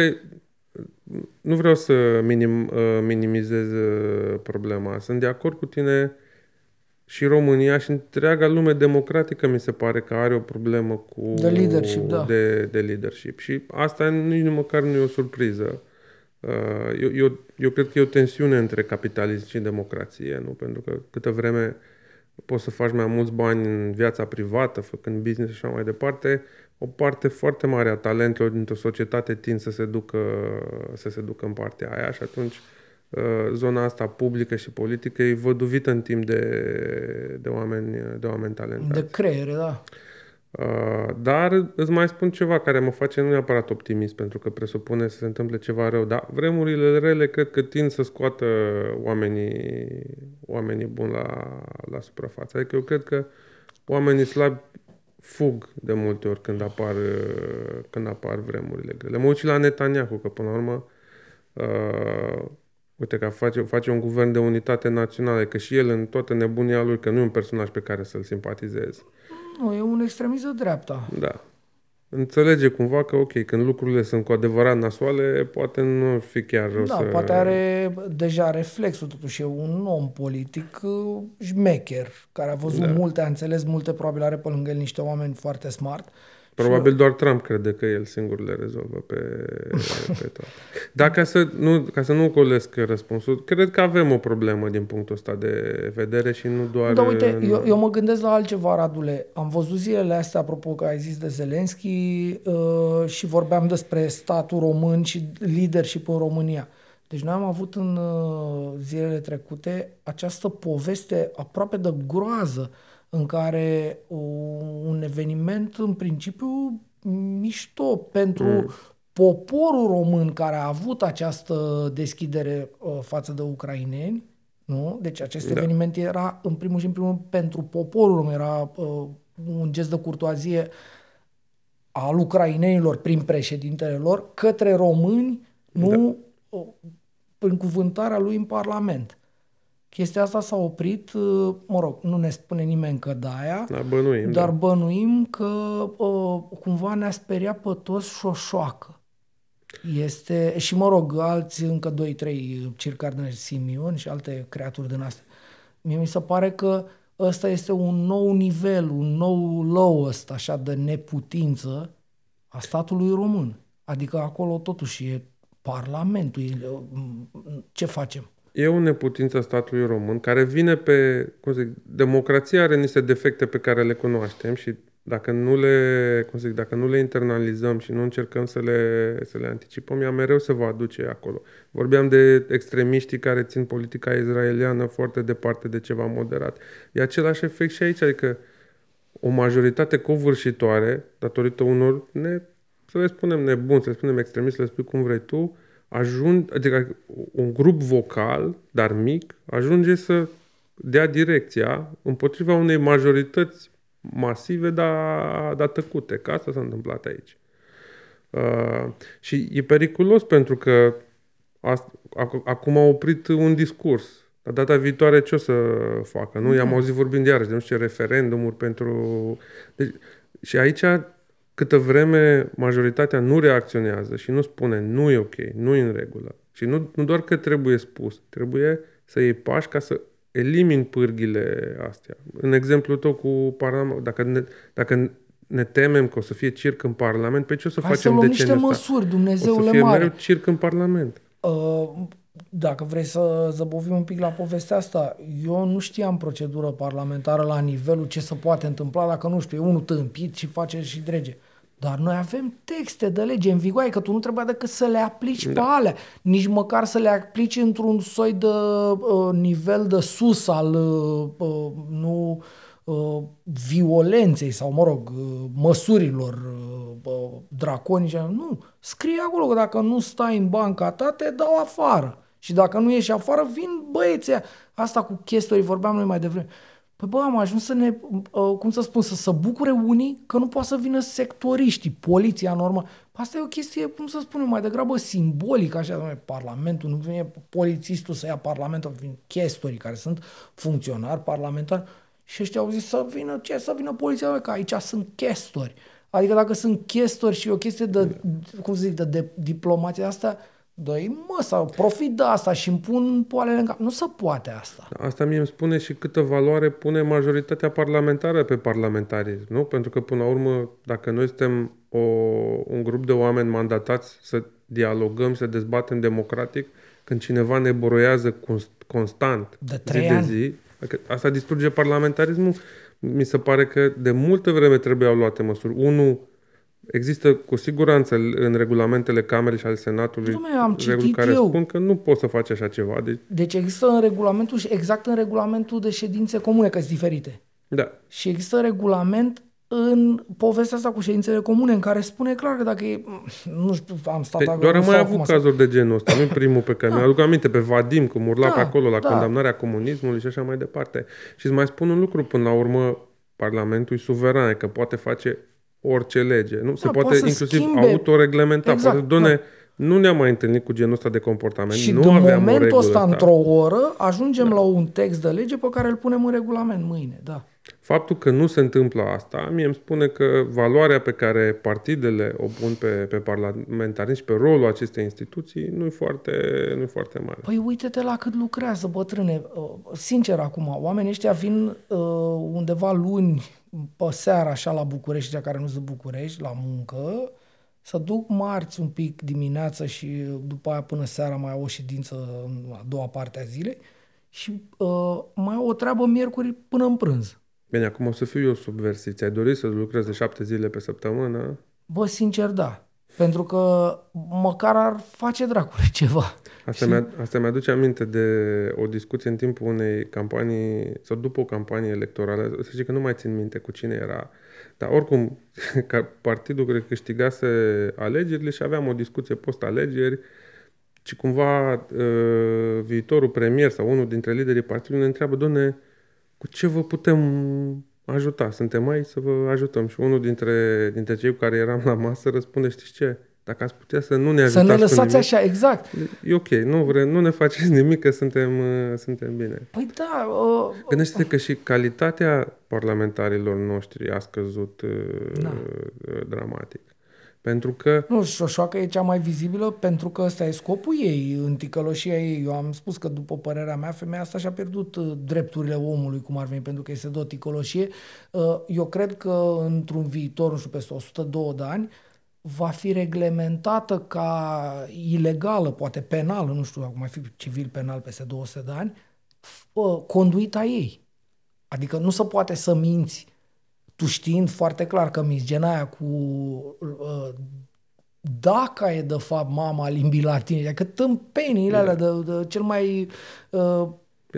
nu vreau să minimizez problema. Sunt de acord cu tine. Și România și întreaga lume democratică mi se pare că are o problemă cu de leadership, da. De leadership. Și asta nici măcar nu e o surpriză. Eu cred că e o tensiune între capitalism și democrație, nu? Pentru că câtă vreme poți să faci mai mulți bani în viața privată, făcând business și așa mai departe, o parte foarte mare a talentelor dintr-o societate tind să se ducă în partea aia și atunci zona asta publică și politică e văduvită în timp de oameni talentați. De creiere, da. Dar îți mai spun ceva care mă face nu neapărat optimist, pentru că presupune să se întâmple ceva rău, dar vremurile rele cred că tind să scoată oamenii buni la suprafață. Adică eu cred că oamenii slabi fug de multe ori când apar vremurile grele. Mă uit și la Netanyahu, că până la urmă uite că face un guvern de unitate națională, că și el în toată nebunia lui, că nu e un personaj pe care să-l simpatizezi. Nu, e un extremist de dreapta. Da. Înțelege cumva că, ok, când lucrurile sunt cu adevărat nasoale, poate nu fi chiar rău. Da, poate are deja reflexul, totuși e un om politic șmecher, care a văzut multe, a înțeles multe, probabil are pe lângă el niște oameni foarte smart. Probabil doar Trump crede că el singur le rezolvă pe toate. Dar ca să nu colesc răspunsul, cred că avem o problemă din punctul ăsta de vedere și nu doar... Da, uite, eu mă gândesc la altceva, Radule. Am văzut zilele astea, apropo că ai zis de Zelenski, și vorbeam despre statul român și leadership în România. Deci noi am avut în zilele trecute această poveste aproape de groază, în care un eveniment în principiu mișto pentru poporul român care a avut această deschidere față de ucraineni, nu? Deci acest eveniment era în primul și în primul pentru poporul român, era un gest de curtoazie al ucrainenilor prin președintele lor către români, nu? Prin cuvântarea lui în Parlament. Chestia asta s-a oprit, mă rog, nu ne spune nimeni că de-aia, dar bănuim că cumva ne-a speriat pe toți Șoșoacă. Este, și mă rog, alți încă 2-3 circardenari, Simion și alte creaturi din astea. Mie mi se pare că ăsta este un nou nivel, un nou lowest, așa, de neputință a statului român. Adică acolo totuși e Parlamentul, ce facem? E o neputință a statului român care vine pe, democrația are niște defecte pe care le cunoaștem și dacă nu le internalizăm și nu încercăm să le anticipăm, ea mereu se va aduce acolo. Vorbeam de extremiștii care țin politica israeliană foarte departe de ceva moderat. E același efect și aici, adică o majoritate covârșitoare, datorită unor, să le spunem nebuni, să le spunem extremiști, să le spui cum vrei tu, adică un grup vocal, dar mic, ajunge să dea direcția împotriva unei majorități masive, dar tăcute. Că asta s-a întâmplat aici. Și e periculos pentru că acum a oprit un discurs. Dar data viitoare ce o să facă? Nu? I-am auzit vorbind iarăși de nu știu ce referendumuri pentru... Deci, și aici... Câtă vreme majoritatea nu reacționează și nu spune nu e ok, nu e în regulă. Și nu doar că trebuie spus, trebuie să iei pași ca să elimini pârghile astea. În exemplu tău cu Parlament, dacă ne temem că o să fie circ în Parlament, pe ce o să facem de ce măsuri, Dumnezeule mare? O să fie mereu circ în Parlament. Dacă vrei să zăbovim un pic la povestea asta, eu nu știam procedură parlamentară la nivelul ce se poate întâmpla dacă, nu știu, e unul tâmpit și face și drege. Dar noi avem texte de lege în vigoare, că tu nu trebuia decât să le aplici pe alea, nici măcar să le aplici într-un soi de nivel de sus al violenței sau, mă rog, măsurilor draconice. Nu, scrie acolo că dacă nu stai în banca ta, te dau afară. Și dacă nu ieși afară, vin băieții. Asta cu chestorii vorbeam noi mai devreme. Păi bă, am ajuns să ne, cum să spun, să se bucure unii că nu poate să vină sectoriștii, poliția normă. Asta e o chestie, cum să spunem, mai degrabă simbolică, așa, doamne, parlamentul, nu vine polițistul să ia parlamentul, vin chestorii care sunt funcționari, parlamentari, și ăștia au zis să vină, ce, să vină poliția, doamne, că aici sunt chestori. Adică dacă sunt chestori și o chestie de, cum să zic, de diplomație asta, dă-i mă, sau profit de asta și îmi pun poalele în cap. Nu se poate asta. Asta mie îmi spune și câtă valoare pune majoritatea parlamentară pe parlamentarism, nu? Pentru că, până la urmă, dacă noi suntem un grup de oameni mandatați să dialogăm, să dezbatem democratic, când cineva ne boroiază constant de zi de zi, asta distruge parlamentarismul. Mi se pare că de multă vreme trebuiau luate măsuri. Există cu siguranță în regulamentele Camerei și ale Senatului reguli care spun că nu poți să faci așa ceva. Deci există în regulamentul de ședințe comune, că sunt diferite. Da. Și există regulament în povestea asta cu ședințele comune, în care spune clar că dacă e... Nu știu, am stat... Deci, doar am mai avut cazuri de genul ăsta, nu primul pe care mi-aduc aminte, pe Vadim, cum urla pe acolo la condamnarea comunismului și așa mai departe. Și îți mai spun un lucru, până la urmă, Parlamentul e suveran, că poate face orice lege, nu? Se poate inclusiv autoreglementa. Exact, nu ne-am mai întâlnit cu genul ăsta de comportament. Și nu aveam o regulă. Și din momentul ăsta, într-o oră, ajungem la un text de lege pe care îl punem în regulament mâine. Da. Faptul că nu se întâmplă asta, mie îmi spune că valoarea pe care partidele o pun pe parlamentarism și pe rolul acestei instituții nu e foarte mare. Păi uite-te la cât lucrează, bătrâne. Sincer acum, oamenii ăștia vin undeva luni pe seara așa la București, cei care nu sunt București, la muncă, să duc marți un pic dimineață și după aia până seara mai au o ședință la a doua parte a zilei și mai au o treabă miercuri până în prânz. Bine, acum o să fiu eu subversit. Ți-ai dorit să lucrezi de 7 zile pe săptămână? Bă, sincer, da. Pentru că măcar ar face dracule ceva. Asta mi-aduce aminte de o discuție în timpul unei campanii, sau după o campanie electorală, să zic că nu mai țin minte cu cine era, dar oricum, partidul cred că câștigase alegerile și aveam o discuție post-alegeri și cumva viitorul premier sau unul dintre liderii partidului ne întreabă, doamne, cu ce vă putem ajuta? Suntem aici să vă ajutăm. Și unul dintre cei cu care eram la masă răspunde, știți ce? Dacă ați putea să nu ne ajutați, să ne lăsați nimic, așa, exact. E ok, nu ne faceți nimic, că suntem bine. Păi da... Gândește-te că și calitatea parlamentarilor noștri a scăzut dramatic. Pentru că... Nu, Șoșoacă e cea mai vizibilă pentru că ăsta e scopul ei, în ticăloșia ei. Eu am spus că, după părerea mea, femeia asta și-a pierdut drepturile omului, cum ar veni, pentru că este de o ticăloșie. Eu cred că într-un viitor, nu știu, peste 102 de ani, va fi reglementată ca ilegală, poate penală, nu știu, acum mai fi civil penal peste 200 de ani, conduita ei. Adică nu se poate să minți, tu știind foarte clar că minți, gen aia cu dacă e de fapt mama limbii latine, adică tâmpeniile alea de cel mai...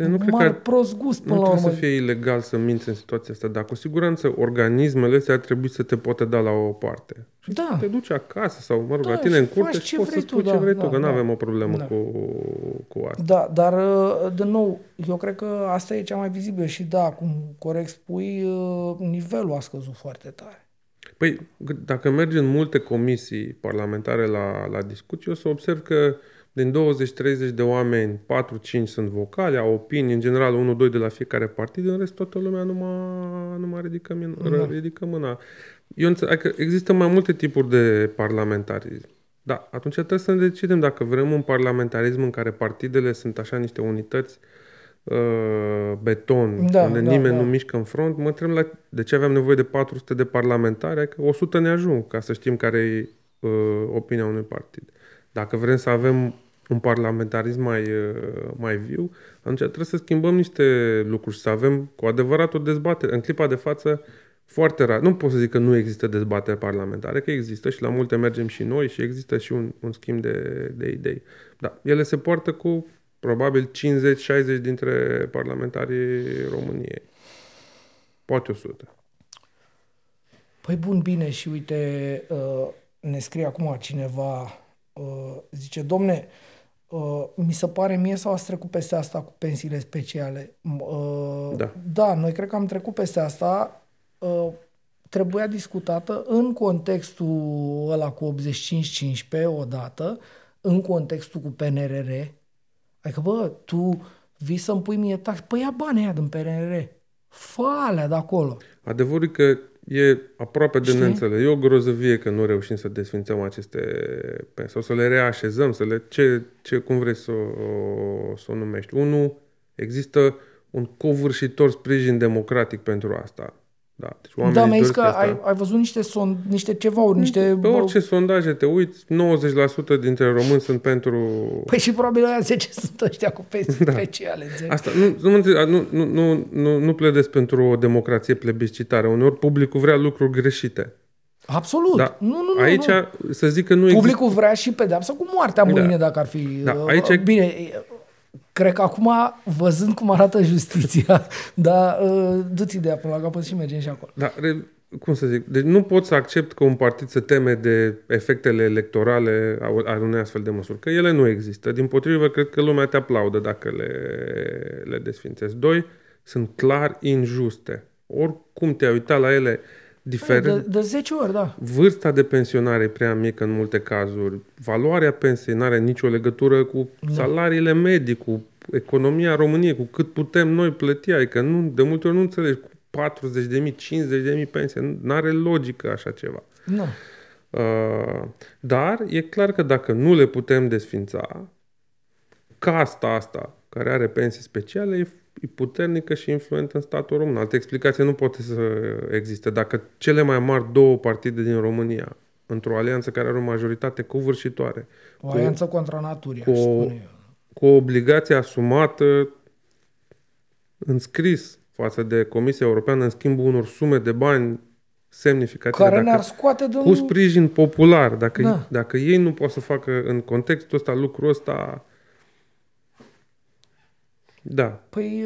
Nu cred că prost gust, până nu la urmă. Trebuie să fie ilegal să minți în situația asta, dar cu siguranță organismele astea ar trebui să te poată da la o parte. Da. Și te duci acasă sau, mă rog, la tine în curte și poți să spui ce vrei tu, că nu avem o problemă cu asta. Da, dar, din nou, eu cred că asta e cea mai vizibilă și, da, cum corect spui, nivelul a scăzut foarte tare. Păi, dacă mergi în multe comisii parlamentare la discuții, o să observ că din 20-30 de oameni, 4-5 sunt vocali, au opinii, în general 1-2 de la fiecare partid, în rest toată lumea nu mai ridică mâna. Eu înțeleg că există mai multe tipuri de parlamentarism. Da, atunci trebuie să ne decidem dacă vrem un parlamentarism în care partidele sunt așa niște unități beton, unde nimeni nu mișcă în front. Mă întreb de ce aveam nevoie de 400 de parlamentari, adică 100 ne ajung ca să știm care e opinia unui partid. Dacă vrem să avem un parlamentarism mai viu, atunci trebuie să schimbăm niște lucruri și să avem cu adevărat o dezbatere. În clipa de față, foarte rar. Nu pot să zic că nu există dezbatere parlamentare, că există și la multe mergem și noi și există și un schimb de idei. Da, ele se poartă cu probabil 50-60 dintre parlamentarii României. poate 100. Păi bun, bine, și uite, ne scrie acum cineva, zice, domne, mi se pare mie sau ați trecut peste asta cu pensiile speciale? Da, noi cred că am trecut peste asta, trebuia discutată în contextul ăla cu 85-15 odată, în contextul cu PNRR. Adică, bă, tu vii să-mi pui mie tax, păi ia banii aia din PNRR, fă alea de acolo. Adevărul că e aproape de neînțeles. E o grozăvie că nu reușim să desfințăm aceste pensii, să le reașezăm, să le... cum vrei să o numești. Unu, există un covârșitor sprijin democratic pentru asta. Da, deci mi-ai zis că ai văzut niște cevauri, niște... Pe orice sondaje te uiți, 90% dintre români sunt pentru... Păi și probabil aia 10 sunt ăștia cu pensii speciale. Asta, nu pledez pentru o democrație plebiscitară. Uneori publicul vrea lucruri greșite. Absolut. Da. Nu. Aici să zic că nu există... Publicul vrea și pedeapsă cu moartea mâine dacă ar fi... Da. Aici... Bine... Cred că acum, văzând cum arată justiția, dar du-ți ideea până la capăt și mergem și acolo. Da, cum să zic, deci nu pot să accept că un partid se teme de efectele electorale ale unei astfel de măsuri, că ele nu există. Dimpotrivă, cred că lumea te aplaudă dacă le desfințezi. Doi, sunt clar injuste. Oricum te-ai uitat la ele diferit. De 10 ori, da. Vârsta de pensionare e prea mică în multe cazuri. Valoarea pensiei nu are nicio legătură cu salariile medii, cu economia României, cu cât putem noi plăti. Adică de multe ori nu înțelegi, cu 40.000, 50.000 pensie. Nu are logică așa ceva. Nu. Dar e clar că dacă nu le putem desfința, casta asta, care are pensii speciale, e puternică și influentă în statul român. Altă explicație nu poate să existe. Dacă cele mai mari două partide din România, într-o alianță care are o majoritate covârșitoare, o alianță contra naturii, cu o obligație asumată în scris față de Comisia Europeană, în schimbul unor sume de bani semnificative, care ne-ar scoate cu sprijin popular, dacă ei nu pot să facă în contextul ăsta lucrul ăsta, da. Păi,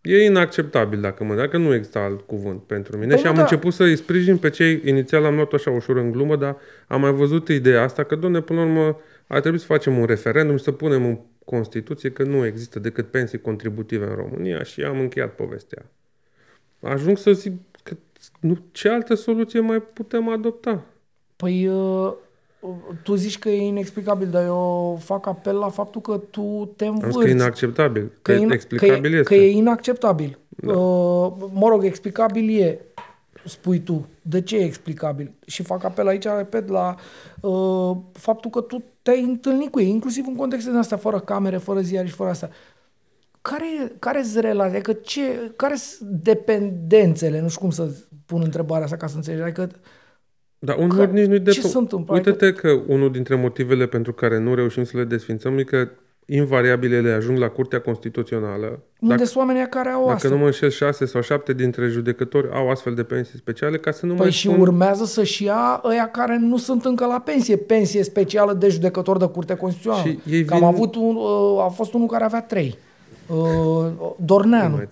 e inacceptabil dacă nu există alt cuvânt pentru mine. Și am început să îi sprijin pe cei, inițial am luat așa ușor în glumă, dar am mai văzut ideea asta că, doamne, până la urmă ar trebui să facem un referendum și să punem în Constituție că nu există decât pensii contributive în România și am încheiat povestea. Ajung să zic că ce altă soluție mai putem adopta? Păi... Tu zici că e inexplicabil, dar eu fac apel la faptul că tu te învârți. Că e inacceptabil. Că e inacceptabil. Da. Explicabil e, spui tu. De ce e explicabil? Și fac apel aici, repet, la faptul că tu te-ai întâlnit cu ei, inclusiv în contextul din astea, fără camere, fără ziari și fără astea. Care-s relația? Adică care-s dependențele? Nu știu cum să pun întrebarea asta ca să înțelegi. Adică... Dar uneori nici nu-i Uite-te că unul dintre motivele pentru care nu reușim să le desfințăm e că invariabilele ajung la Curtea Constituțională. Unde sunt oamenii care au asta. Dacă nu mă înșel, 6 sau 7 dintre judecători au astfel de pensii speciale ca să nu urmează să-și ia ăia care nu sunt încă la pensie specială de judecători de Curtea Constituțională. A fost unul care avea 3. Dorneanu.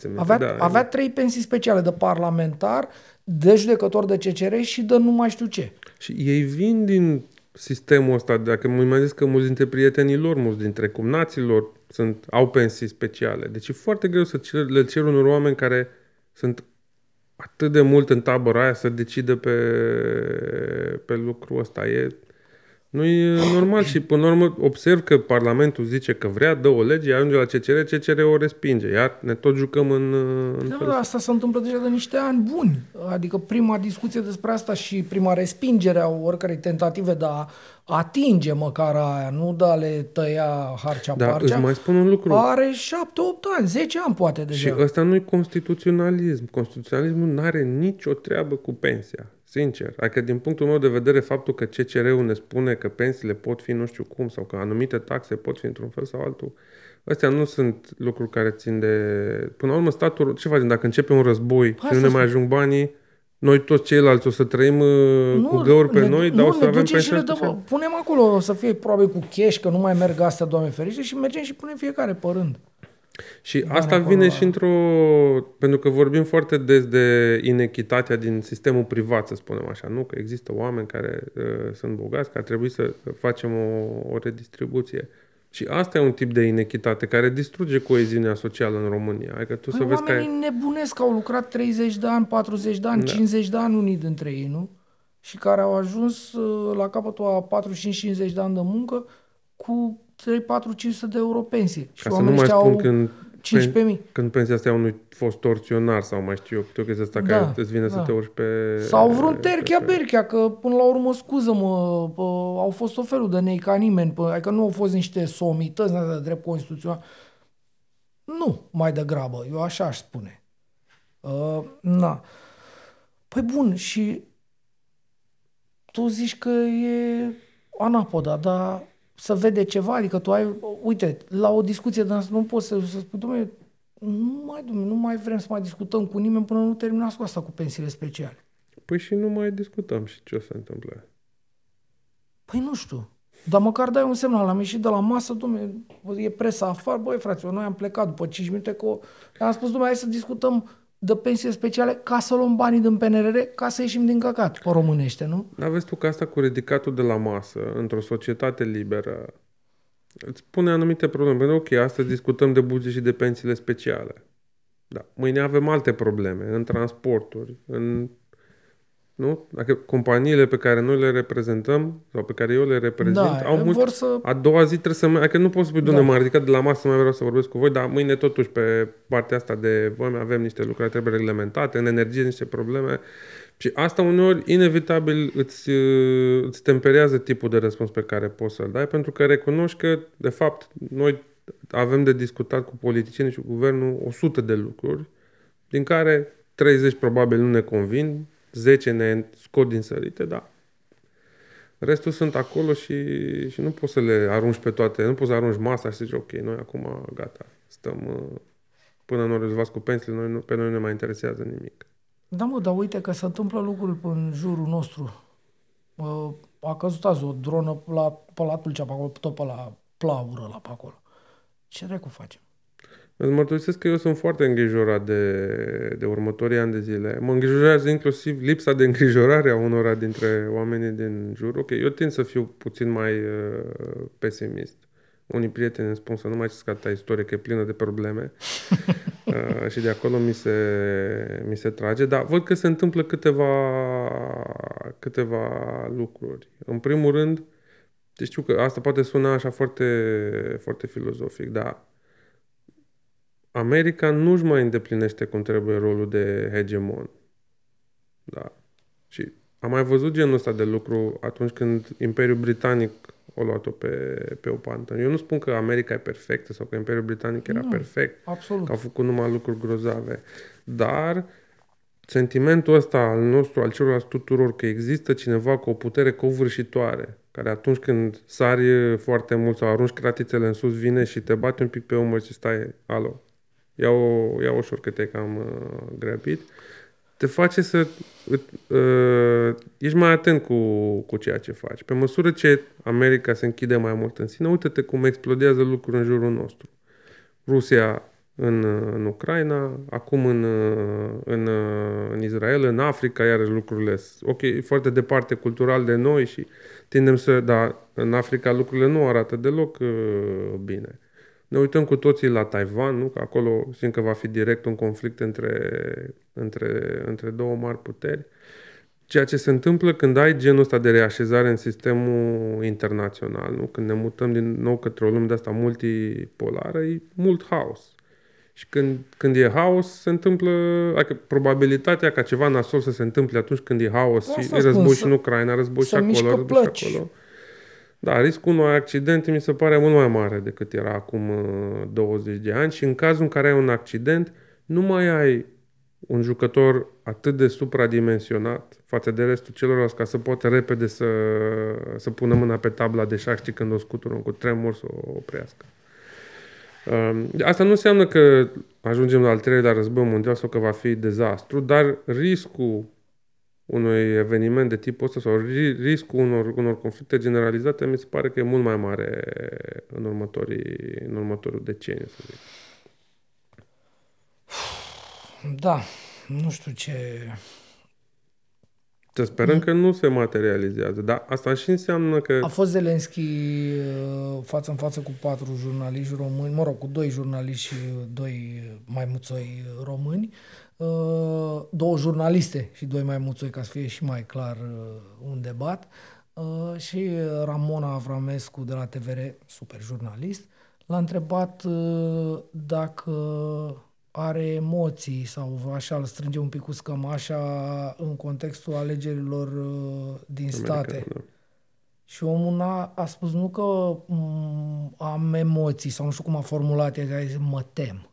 Avea 3 pensii speciale de parlamentar, de judecător de CCR și de nu mai știu ce. Și ei vin din sistemul ăsta, dacă mi-am zis că mulți dintre prietenii lor, mulți dintre cumnații lor au pensii speciale. Deci e foarte greu să le cer unor oameni care sunt atât de mult în tabăra aia să decidă pe lucrul ăsta. Nu e normal și până la urmă observ că Parlamentul zice că vrea, dă o lege, ajunge la CCR o respinge, iar ne tot jucăm felul. Asta se întâmplă deja de niște ani buni, adică prima discuție despre asta și prima respingere a oricărei tentative de a atinge măcar aia, nu de a le tăia harcea-parcea. Da, îți mai spun un lucru. Are 7-8 ani, 10 ani poate deja. Și ăsta nu e constituționalism. Constituționalismul nu are nicio treabă cu pensia. Sincer, adică din punctul meu de vedere faptul că CCR-ul ne spune că pensiile pot fi nu știu cum sau că anumite taxe pot fi într-un fel sau altul, astea nu sunt lucruri care țin de... Până la urmă statul, ce facem dacă începe un război și nu ne mai ajung banii, noi toți ceilalți o să trăim cu găuri pe noi, dar o să avem pensiile. Punem acolo, o să fie probabil cu cash, că nu mai merg astea, Doamne ferește, și mergem și punem fiecare pe rând. Și asta vine și pentru că vorbim foarte des de inechitatea din sistemul privat, să spunem așa, nu? Că există oameni care sunt bogați, că ar trebui să facem o redistribuție. Și asta e un tip de inechitate care distruge coeziunea socială în România. Adică tu să vezi că oamenii nebunesc, au lucrat 30 de ani, 40 de ani, 50 de ani unii dintre ei, nu? Și care au ajuns la capătul a 45-50 de ani de muncă cu 3-4-500 de euro pensie. Și ca să nu mai spun când pensia asta unui fost torționar sau mai știu eu, câte o chestia asta care îți vine să te urci pe... Sau vreun terchea-berchea, că până la urmă, scuză-mă, au fost o felul de nei ca nimeni, adică nu au fost niște somități de drept constituțional. Nu, mai degrabă, eu așa aș spune. Păi bun, și tu zici că e anapoda, dar... să vede ceva, adică tu ai... Uite, la o discuție de asta nu poți să spui, dom'le, nu mai vrem să mai discutăm cu nimeni până nu terminați cu asta cu pensiile speciale. Păi și nu mai discutăm și ce o să întâmple. Păi nu știu, dar măcar dai un semnal, am ieșit de la masă, dom'le, e presa afară, băi fraților, noi am plecat după 5 minute că am spus, dom'le, hai să discutăm de pensie speciale ca să luăm banii din PNRR, ca să ieșim din căcat, pe românește, nu? Dar vezi tu că asta cu ridicatul de la masă, într-o societate liberă, îți pune anumite probleme. Pentru că, ok, astăzi discutăm de buze și de pensiile speciale. Da. Mâine avem alte probleme, în transporturi, în... Nu? Dacă companiile pe care noi le reprezentăm sau pe care eu le reprezint au mult... Să... A doua zi trebuie să... Adică nu pot să spui, m-am ridicat de la masă, mai vreau să vorbesc cu voi, dar mâine totuși pe partea asta de voi avem niște lucruri, trebuie reglementate, în energie niște probleme. Și asta uneori inevitabil îți temperează tipul de răspuns pe care poți să-l dai, pentru că recunoști că, de fapt, noi avem de discutat cu politicienii și cu guvernul 100 de lucruri, din care 30 probabil nu ne convin, 10 ne scot din sărite, da. Restul sunt acolo și nu poți să le arunci pe toate, nu poți să arunci masa și să zici, ok, noi acum gata, stăm până nu rezolvați cu pensiile, pe noi nu ne mai interesează nimic. Da, mă, dar uite că se întâmplă lucruri în jurul nostru. A căzut azi o dronă pe la Tulcea, pe acolo, tot pe la Plaură, pe acolo. Ce recu facem? Îți mărturisesc că eu sunt foarte îngrijorat de următorii ani de zile. Mă îngrijorează inclusiv lipsa de îngrijorare a unora dintre oamenii din jur. Ok, eu tind să fiu puțin mai pesimist. Unii prieteni îmi spun să nu mai știți că ta istorie, că e plină de probleme și de acolo mi se trage. Dar văd că se întâmplă câteva lucruri. În primul rând, știu că asta poate suna așa foarte, foarte filozofic, dar America nu-și mai îndeplinește cum trebuie rolul de hegemon. Da. Și am mai văzut genul ăsta de lucru atunci când Imperiul Britanic o luat-o pe o pantă. Eu nu spun că America e perfectă sau că Imperiul Britanic era perfect. Absolut. Că au făcut numai lucruri grozave. Dar sentimentul ăsta al nostru, al celorlalți tuturor, că există cineva cu o putere covârșitoare, care atunci când sari foarte mult sau arunci cratițele în sus, vine și te bate un pic pe umăr și stai, alo, ia-o ușor că te-ai cam grăbit, te face să ești mai atent cu ceea ce faci. Pe măsură ce America se închide mai mult în sine, uite-te cum explodează lucruri în jurul nostru. Rusia în Ucraina, acum în Israel, în Africa, iarăși lucrurile sunt ok, foarte departe cultural de noi și tindem să... Dar în Africa lucrurile nu arată deloc bine. Ne uităm cu toții la Taiwan, nu? Că acolo simt că va fi direct un conflict între două mari puteri. Ceea ce se întâmplă când ai genul ăsta de reașezare în sistemul internațional, nu? Când ne mutăm din nou către o lume de asta multipolară, e mult haos. Și când e haos, se întâmplă... Adică probabilitatea ca ceva nasol să se întâmple atunci când e haos și război și în Ucraina, război și acolo, război și acolo. Da, riscul unui accident mi se pare mult mai mare decât era acum 20 de ani și în cazul în care ai un accident, nu mai ai un jucător atât de supradimensionat față de restul celorlalți ca să poată repede să pună mâna pe tabla de șah și când o scutură cu tremur să o oprească. Asta nu înseamnă că ajungem la al treilea război mondial sau că va fi dezastru, dar riscul unui eveniment de tipul ăsta sau riscul unor conflicte generalizate mi se pare că e mult mai mare în următorul deceniu, să zic. Da, nu știu ce... Să sperăm că nu se materializează, dar asta și înseamnă că... A fost Zelenski față în față cu 4 jurnaliști români, mă rog, cu 2 jurnaliști și 2 maimuțoi români, 2 jurnaliste și 2 maimuțoi, ca să fie și mai clar un debat, și Ramona Avramescu de la TVR, super jurnalist, l-a întrebat dacă... are emoții sau așa, îl strânge un pic cu scămașa în contextul alegerilor din state. America, da. Și omul a spus nu că am emoții sau nu știu cum a formulat, el a zis mă tem.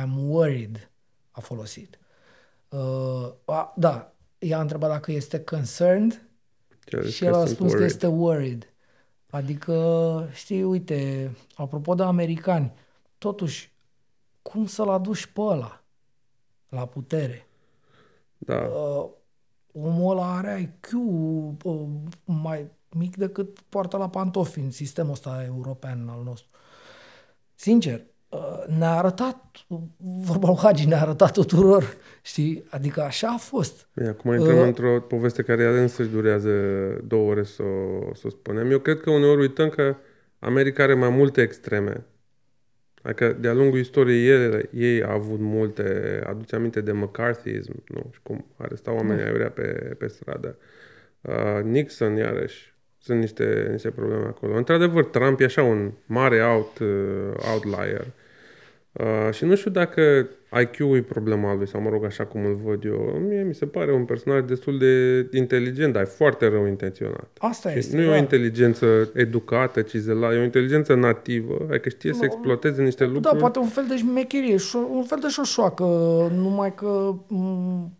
I'm worried, a folosit. Da, i-a întrebat dacă este concerned și el a spus că este worried. Adică, știi, uite, apropo de americani, totuși cum să-l aduci pe ăla la putere? Da. Omul ăla are IQ mai mic decât poarta la pantofi în sistemul ăsta european al nostru. Sincer, ne-a arătat, vorba lui Hagi, ne-a arătat tuturor, știi? Adică așa a fost. Bine, acum intrăm într-o poveste care însăși durează 2 ore să o spunem. Eu cred că uneori uităm că America are mai multe extreme. Adică de-a lungul istoriei ei au avut multe, aduce aminte de McCarthyism, nu? Și cum arestau oamenii aiurea pe stradă. Nixon, iarăși, sunt niște probleme acolo. Într-adevăr, Trump e așa un mare outlier. Și nu știu dacă IQ-ul e problema lui, sau mă rog așa cum îl văd eu. Mie mi se pare un personaj destul de inteligent, dar e foarte rău intenționat. Asta și este. Nu e o inteligență educată, cizelată, e o inteligență nativă, adică știe să exploateze niște lucruri. Da, poate un fel de șmecherie, un fel de șoșoacă, numai că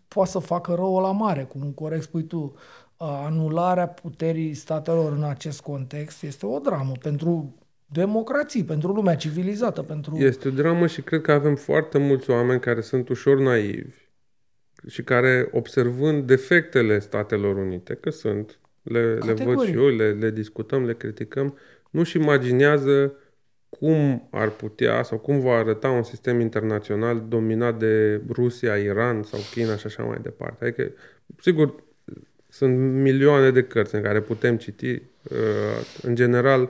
poate să facă rău la mare, cum corect spui tu. Anularea puterii statelor în acest context este o dramă pentru... democrații, pentru lumea civilizată. Este o dramă și cred că avem foarte mulți oameni care sunt ușor naivi și care, observând defectele Statelor Unite, că sunt, le văd și eu, le discutăm, le criticăm, nu-și imaginează cum ar putea sau cum va arăta un sistem internațional dominat de Rusia, Iran sau China și așa mai departe. Adică, sigur, sunt milioane de cărți în care putem citi. În general,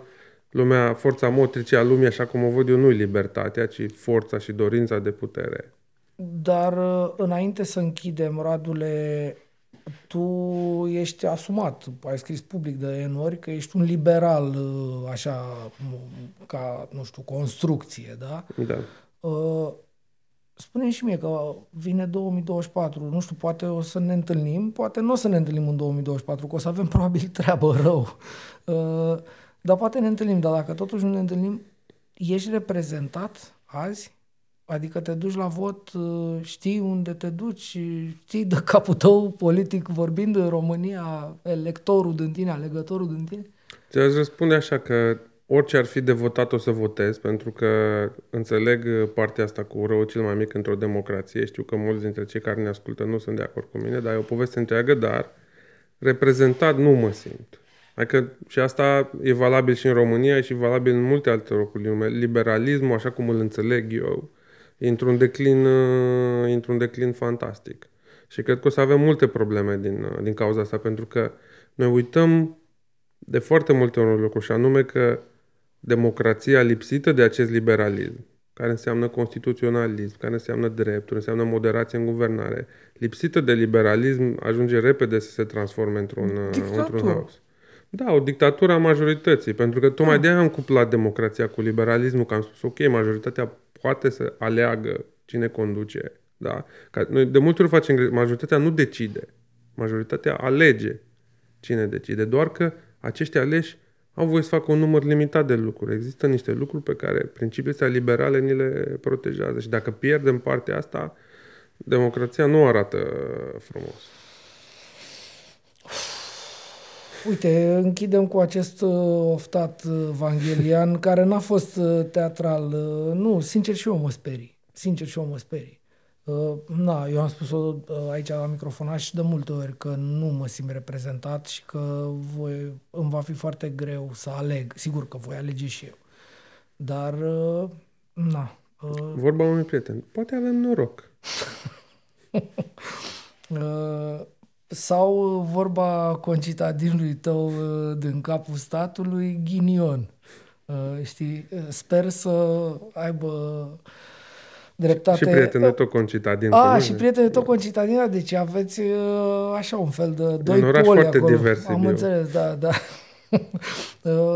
lumea, forța motrice a lumii, așa cum o văd eu, nu e libertatea, ci forța și dorința de putere. Dar înainte să închidem, Radule, tu ești asumat, ai scris public de N-ori că ești un liberal, așa, ca, nu știu, construcție, da? Da. Spune-mi și mie că vine 2024, nu știu, poate o să ne întâlnim, poate nu o să ne întâlnim în 2024, că o să avem probabil treabă rău. Dar poate ne întâlnim, dar dacă totuși nu ne întâlnim, ești reprezentat azi? Adică te duci la vot, știi unde te duci, știi de capul tău politic vorbind în România, electorul din tine, alegătorul din tine? Ți-aș răspunde așa că orice ar fi de votat o să votez, pentru că înțeleg partea asta cu rău cel mai mic într-o democrație. Știu că mulți dintre cei care ne ascultă nu sunt de acord cu mine, dar e o poveste întreagă, dar reprezentat nu mă simt. Adică și asta e valabil și în România și valabil în multe alte locuri. Liberalismul, așa cum îl înțeleg eu, e într-un declin fantastic. Și cred că o să avem multe probleme din cauza asta, pentru că noi uităm de foarte multe ori lucruri, și anume că democrația lipsită de acest liberalism, care înseamnă constituționalism, care înseamnă drepturi, înseamnă moderație în guvernare, lipsită de liberalism ajunge repede să se transforme într-un haos. Da, o dictatură a majorității, pentru că tocmai de-aia am cuplat democrația cu liberalismul, că am spus, ok, majoritatea poate să aleagă cine conduce, da? Că noi de multe ori facem, majoritatea nu decide, majoritatea alege cine decide, doar că acești aleși au voie să facă un număr limitat de lucruri. Există niște lucruri pe care principiile liberale ni le protejează și dacă pierdem partea asta, democrația nu arată frumos. Uite, închidem cu acest oftat vanghelian, care n-a fost teatral. Nu, sincer și eu mă sperii. Eu am spus-o aici la microfonaș de multe ori că nu mă simt reprezentat și că îmi va fi foarte greu să aleg. Sigur că voi alege și eu. Dar, Vorba unui prieten, poate avem noroc. Sau vorba concitadinului tău din capul statului, ghinion. Știi, sper să aibă dreptate. Și prietenul tău concitadin. Și prietenul tău concitadin, deci aveți așa un fel de doi poli acolo. Un oraș foarte divers. Am înțeles, da.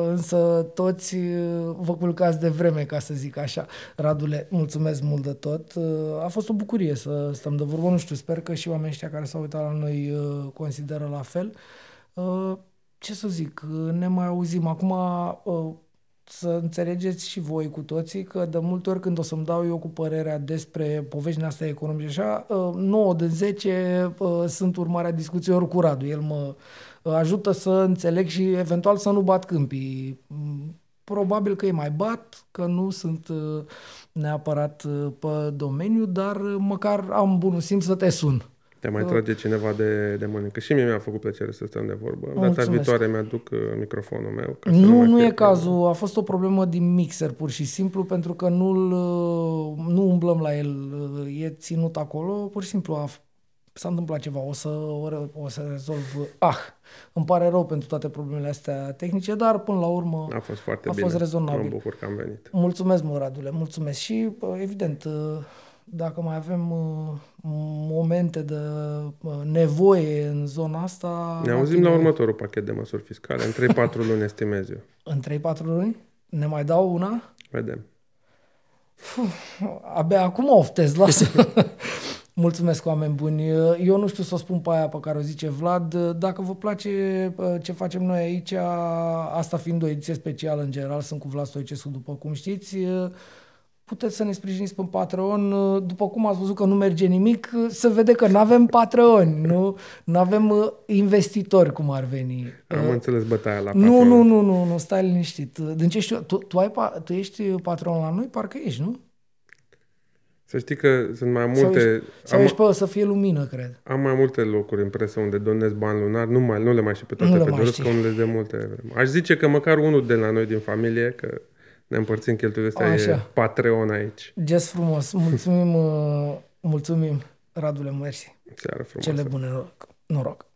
Însă toți vă culcați de vreme, ca să zic așa. Radule, mulțumesc mult de tot. A fost o bucurie să stăm de vorbă. Nu știu, sper că și oamenii ăștia care s-au uitat la noi consideră la fel. Ce să zic, ne mai auzim. Acum să înțelegeți și voi cu toții că de multe ori când o să-mi dau eu cu părerea despre poveștile astea economice așa, 9 din 10 sunt urmarea discuțiilor cu Radu. El mă ajută să înțeleg și eventual să nu bat câmpii. Probabil că îi mai bat, că nu sunt neapărat pe domeniu, dar măcar am bunul simț să te sun. Te mai trage cineva de mânică. Și mie mi-a făcut plăcere să stăm de vorbă. Mulțumesc. Data viitoare mi-aduc microfonul meu. Ca nu e cazul. A fost o problemă din mixer, pur și simplu, pentru că nu umblăm la el. E ținut acolo. Pur și simplu s-a întâmplat ceva. O să rezolv. Îmi pare rău pentru toate problemele astea tehnice, dar până la urmă a fost foarte bine. A fost rezonabil. Mă bucur că am venit. Mulțumesc, mă, Radule. Mulțumesc. Și, evident, dacă mai avem momente de nevoie în zona asta... Ne auzim la următorul pachet de măsuri fiscale. În 3-4 luni, estimez eu. În 3-4 luni? Ne mai dau una? Vedem. Abia acum oftez, lasă. Mulțumesc, oameni buni. Eu nu știu să o spun pe aia pe care o zice Vlad. Dacă vă place ce facem noi aici, asta fiind o ediție specială în general, sunt cu Vlad Stoicescu, după cum știți... Puteți să ne sprijiniți pe Patreon. După cum ați văzut că nu merge nimic, se vede că n-avem Patreon, nu avem investitori cum ar veni. Am înțeles bătaia la Patreon. Nu, stai liniștit. Din ce știu, tu ești Patreon la noi? Parcă ești, nu? Să știi că sunt mai multe... să fie lumină, cred. Am mai multe locuri în presă unde donez bani lunar, nu le mai știu pe toate, pe doresc că unde de multe vreme. Aș zice că măcar unul de la noi din familie, că... Ne împărțim cheltuielile astea, așa. E Patreon aici. Gest frumos. Mulțumim, Radule, mersi. Seară frumoasă. Cele bune, noroc.